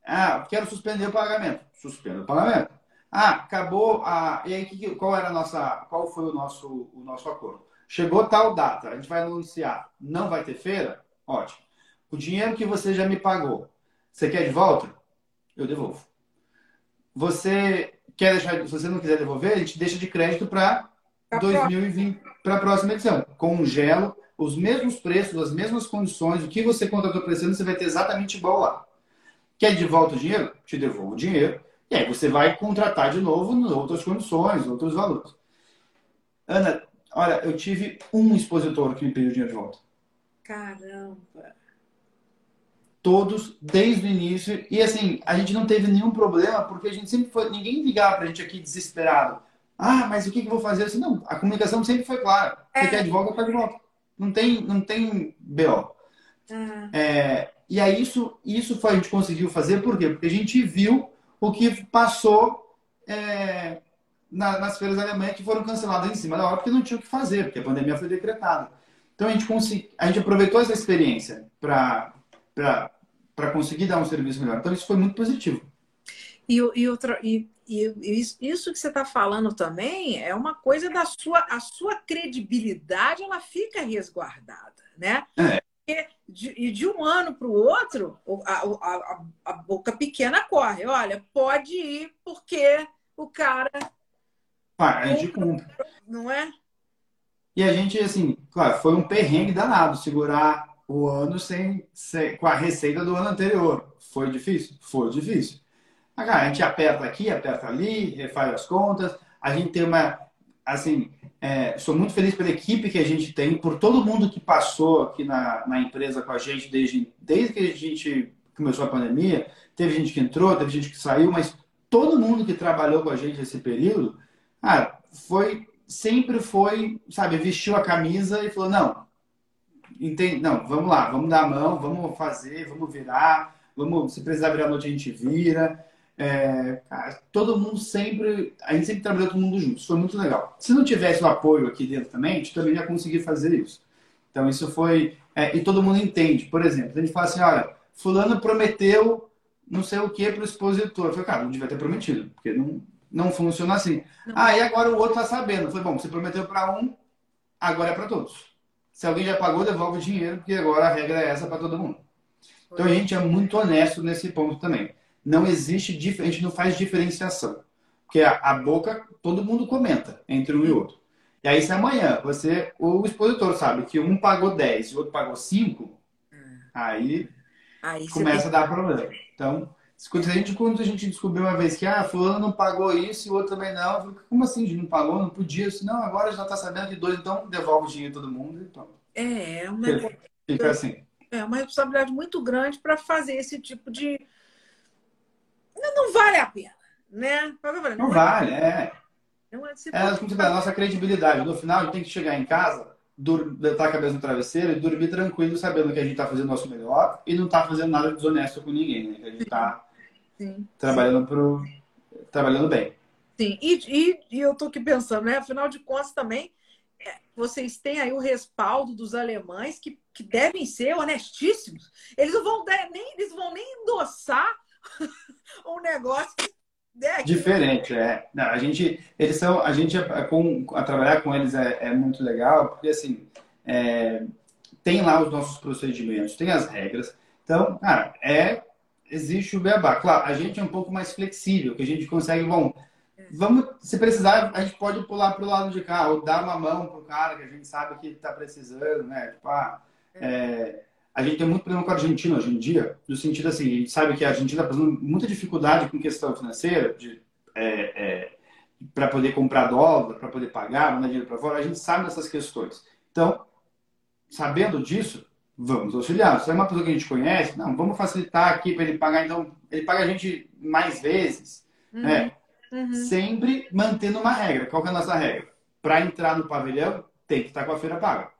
olha... quero suspender o pagamento. Suspendo o pagamento. Acabou a... E aí, qual foi o nosso acordo? Chegou tal data, a gente vai anunciar. Não vai ter feira? Ótimo. O dinheiro que você já me pagou, você quer de volta? Eu devolvo. Se você não quiser devolver, a gente deixa de crédito para 2020, para a próxima edição. Congelo os mesmos preços, as mesmas condições, o que você contratou para esse ano, você vai ter exatamente igual lá. Quer de volta o dinheiro? Te devolvo o dinheiro. E aí você vai contratar de novo em outras condições, outros valores. Ana, olha, eu tive um expositor que me pediu dinheiro de volta. Caramba! Todos, desde o início. E assim, a gente não teve nenhum problema, porque a gente sempre foi... Ninguém ligava pra gente aqui desesperado. Mas o que eu vou fazer? Assim, não, a comunicação sempre foi clara. Você quer de volta, faz de volta. Não tem BO. E aí isso a gente conseguiu fazer, por quê? Porque a gente viu o que passou nas feiras da Alemanha, que foram canceladas em cima da hora, porque não tinha o que fazer, porque a pandemia foi decretada. Então, a gente aproveitou essa experiência para para conseguir dar um serviço melhor. Então, isso foi muito positivo. E isso que você está falando também é uma coisa da sua credibilidade, ela fica resguardada, né? É. E de um ano para o outro, a boca pequena corre. Olha, pode ir porque o cara... Ah, é de compra. Não é? E a gente, assim, claro, foi um perrengue danado segurar o ano com a receita do ano anterior. Foi difícil? Foi difícil. A gente aperta aqui, aperta ali, refaz as contas. A gente tem uma... Assim, sou muito feliz pela equipe que a gente tem, por todo mundo que passou aqui na empresa com a gente desde que a gente começou a pandemia. Teve gente que entrou, teve gente que saiu, mas todo mundo que trabalhou com a gente nesse período, sempre foi, sabe, vestiu a camisa e falou, não, entende, não, vamos lá, vamos dar a mão, vamos fazer, vamos virar, vamos, se precisar virar a noite a gente vira. A gente sempre trabalhou todo mundo junto, isso foi muito legal. Se não tivesse o apoio aqui dentro também, a gente também ia conseguir fazer isso. Então isso foi, e todo mundo entende. Por exemplo, a gente fala assim, olha, fulano prometeu não sei o que para o expositor. Eu falei, cara, não devia ter prometido, porque não funciona assim. Não. E agora o outro tá sabendo. Eu falei, bom, você prometeu para um, agora é para todos. Se alguém já pagou, devolve o dinheiro, porque agora a regra é essa para todo mundo. Foi. Então a gente é muito honesto nesse ponto também. Não existe, a gente não faz diferenciação. Porque a boca, todo mundo comenta entre um e outro. E aí, se amanhã o expositor sabe que um pagou 10 e o outro pagou 5, aí começa a dar problema. Então, quando a gente descobriu uma vez que fulano não pagou isso e o outro também não, eu falei, como assim, não pagou, não podia? Disse, não, agora já está sabendo que dois, então devolve o dinheiro todo mundo e pronto. É um negócio. Fica assim. É uma responsabilidade muito grande para fazer esse tipo de... Não vale a pena, né? Não vale, a nossa credibilidade. No final, a gente tem que chegar em casa, deitar a cabeça no travesseiro e dormir tranquilo, sabendo que a gente está fazendo o nosso melhor e não está fazendo nada desonesto com ninguém, né? A gente está trabalhando bem. Sim, e eu estou aqui pensando, né? Afinal de contas, também, vocês têm aí o respaldo dos alemães que devem ser honestíssimos. Eles não vão nem endossar um negócio diferente, Não, a gente trabalhar com eles é muito legal, porque assim, tem lá os nossos procedimentos, tem as regras. Então, existe o beabá. Claro, a gente é um pouco mais flexível, que a gente consegue, bom, vamos, se precisar, a gente pode pular pro lado de cá, ou dar uma mão pro cara que a gente sabe que tá precisando, né? Tipo, a gente tem muito problema com a Argentina hoje em dia, no sentido assim, a gente sabe que a Argentina está passando muita dificuldade com questão financeira, para poder comprar dólar, para poder pagar, mandar dinheiro para fora. A gente sabe dessas questões. Então, sabendo disso, vamos auxiliar. Se é uma pessoa que a gente conhece, não, vamos facilitar aqui para ele pagar, então ele paga a gente mais vezes, né? Uhum. Sempre mantendo uma regra. Qual que é a nossa regra? Para entrar no pavilhão, tem que estar com a feira paga.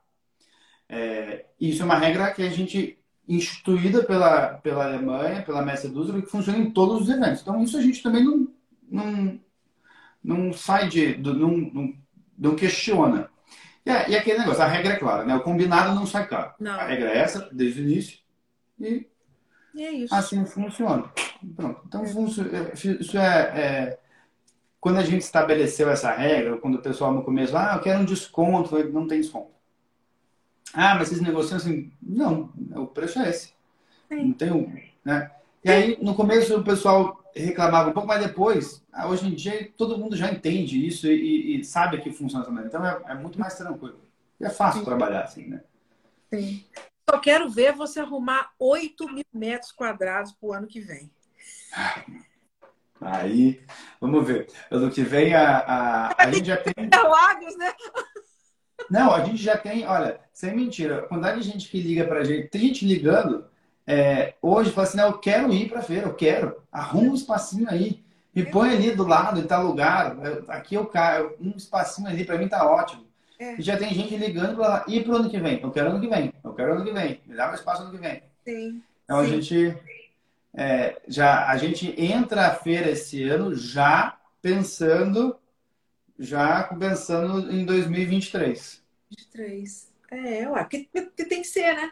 Isso é uma regra que a gente, instituída pela Alemanha, pela Messe Düsseldorf, que funciona em todos os eventos. Então, isso a gente também não sai de... Não questiona. E aquele negócio, a regra é clara, né? O combinado não sai caro. Não. A regra é essa, desde o início, e é isso. Assim funciona. Pronto. Então, isso quando a gente estabeleceu essa regra, quando o pessoal no começo fala, eu quero um desconto, não tem desconto. Mas vocês negociam assim? Não, o preço é esse. Sim. Não tem um, né? E aí, no começo, o pessoal reclamava um pouco, mas depois, hoje em dia, todo mundo já entende isso e sabe que funciona também. Então, é muito mais tranquilo. E é fácil trabalhar assim, né? Sim. Só quero ver você arrumar 8.000 metros quadrados para o ano que vem. Aí, vamos ver. Ano que vem, a gente já tem... Lagos, né? Não, a gente já tem, olha, sem mentira, quantidade de gente que liga pra gente, tem gente ligando hoje, fala assim, não, eu quero ir pra feira, eu quero, arruma um espacinho aí, me põe ali do lado em tal lugar, aqui eu caio, um espacinho ali pra mim tá ótimo. E já tem gente ligando pra lá, e pro ano que vem? Eu quero ano que vem, eu quero ano que vem, me dá um espaço ano que vem. Sim. Então a gente, a gente entra a feira esse ano já pensando em 2023. Porque tem que ser, né?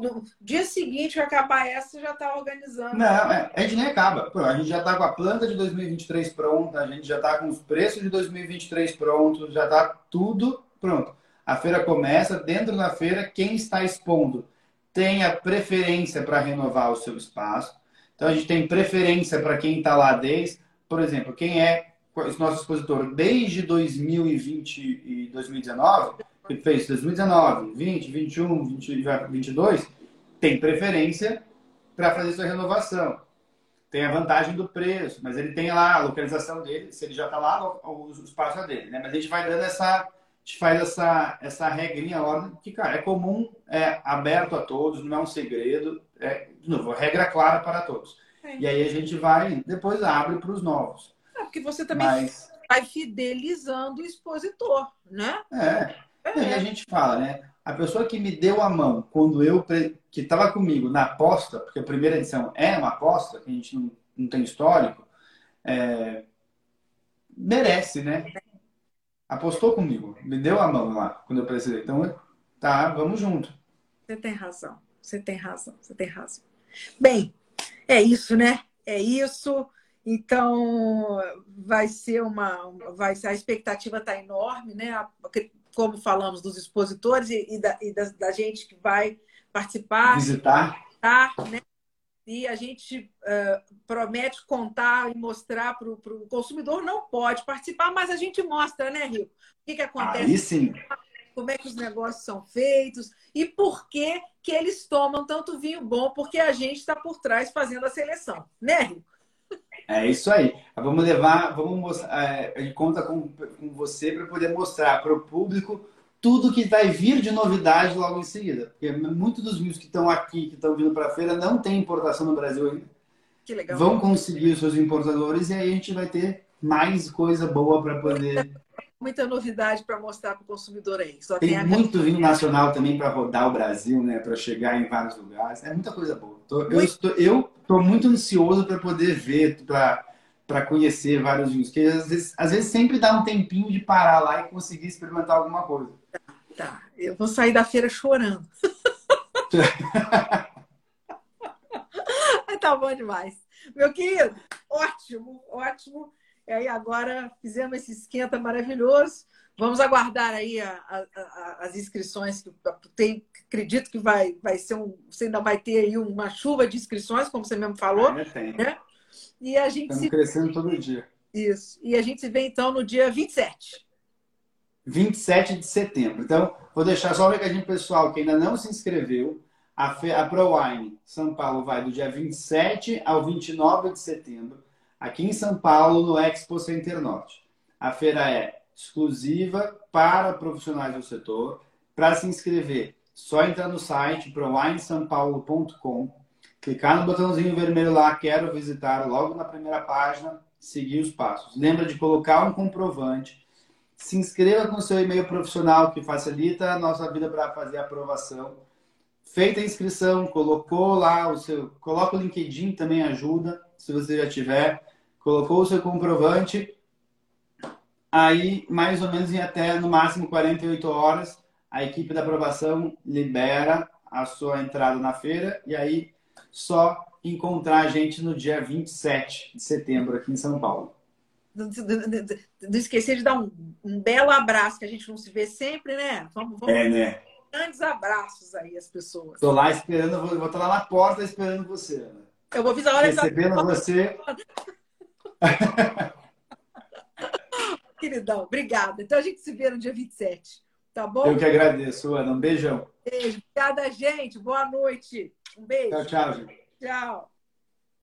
No dia seguinte, vai acabar essa, você já está organizando. Não, a gente nem acaba. Pô, a gente já está com a planta de 2023 pronta, a gente já está com os preços de 2023 prontos, já está tudo pronto. A feira começa, dentro da feira, quem está expondo tem a preferência para renovar o seu espaço. Então, a gente tem preferência para quem está lá desde... Por exemplo, quem é nosso expositor desde 2020 e 2019... que fez 2019, 20, 21, 20, 22, tem preferência para fazer sua renovação. Tem a vantagem do preço, mas ele tem lá a localização dele, se ele já está lá, o espaço é dele, né? Mas a gente vai dando essa, a gente faz essa regrinha, que, cara, é comum, é aberto a todos, não é um segredo, é, de novo, regra clara para todos. É. E aí a gente vai, depois abre para os novos. É, porque você também vai fidelizando o expositor, né? É. E a gente fala, né? A pessoa que me deu a mão quando que estava comigo na aposta, porque a primeira edição é uma aposta, que a gente não tem histórico, merece, né? Apostou comigo, me deu a mão lá quando eu precisei. Então, tá, vamos junto. Você tem razão, você tem razão, você tem razão. Bem, é isso, né? É isso. Então, vai ser a expectativa está enorme, né? Como falamos dos expositores e da gente que vai participar. Visitar, né? E a gente promete contar e mostrar para o consumidor. Não pode participar, mas a gente mostra, né, Rico? O que acontece? Aí sim. Como é que os negócios são feitos e por que eles tomam tanto vinho bom, porque a gente está por trás fazendo a seleção, né, Rico? É isso aí. A gente conta com você para poder mostrar para o público tudo que vai vir de novidade logo em seguida. Porque muitos dos vinhos que estão aqui, que estão vindo para a feira, não tem importação no Brasil ainda. Que legal. Vão conseguir os seus importadores e aí a gente vai ter mais coisa boa para poder... Muita novidade para mostrar para o consumidor aí. Só tem muito vinho nacional também para rodar o Brasil, né? Para chegar em vários lugares. É muita coisa boa. Eu estou muito ansioso para poder ver, para conhecer vários vinhos. Porque às vezes sempre dá um tempinho de parar lá e conseguir experimentar alguma coisa. Tá. Eu vou sair da feira chorando. Tá bom demais. Meu querido, ótimo, ótimo. E aí agora fizemos esse esquenta maravilhoso. Vamos aguardar aí as inscrições. Acredito que vai ser você ainda vai ter aí uma chuva de inscrições, como você mesmo falou. Ainda tem. Né? E a gente estamos crescendo todo dia. Isso. E a gente se vê então no dia 27. 27 de setembro. Então, vou deixar só um recadinho pessoal que ainda não se inscreveu. A ProWine São Paulo vai do dia 27 ao 29 de setembro. Aqui em São Paulo, no Expo Center Norte. A feira é exclusiva para profissionais do setor. Para se inscrever, só entrar no site prowinesaopaulo.com, clicar no botãozinho vermelho lá, quero visitar, logo na primeira página, seguir os passos. Lembra de colocar um comprovante, se inscreva com seu e-mail profissional, que facilita a nossa vida para fazer a aprovação. Feita a inscrição, colocou lá coloca o LinkedIn, também ajuda, se você já tiver. Colocou o seu comprovante, aí mais ou menos em até no máximo 48 horas, a equipe da aprovação libera a sua entrada na feira e aí só encontrar a gente no dia 27 de setembro aqui em São Paulo. Não esquecer de dar um belo abraço, que a gente não se vê sempre, né? Vamos. É, né? Grandes abraços aí às pessoas. Estou lá esperando, vou estar lá na porta esperando você, né? Eu vou avisar a hora recebendo que você. Queridão, obrigada. Então a gente se vê no dia 27, tá bom? Eu que agradeço, Ana. Um beijão. Beijo. Obrigada, gente. Boa noite. Um beijo. Tchau, tchau, gente. Tchau.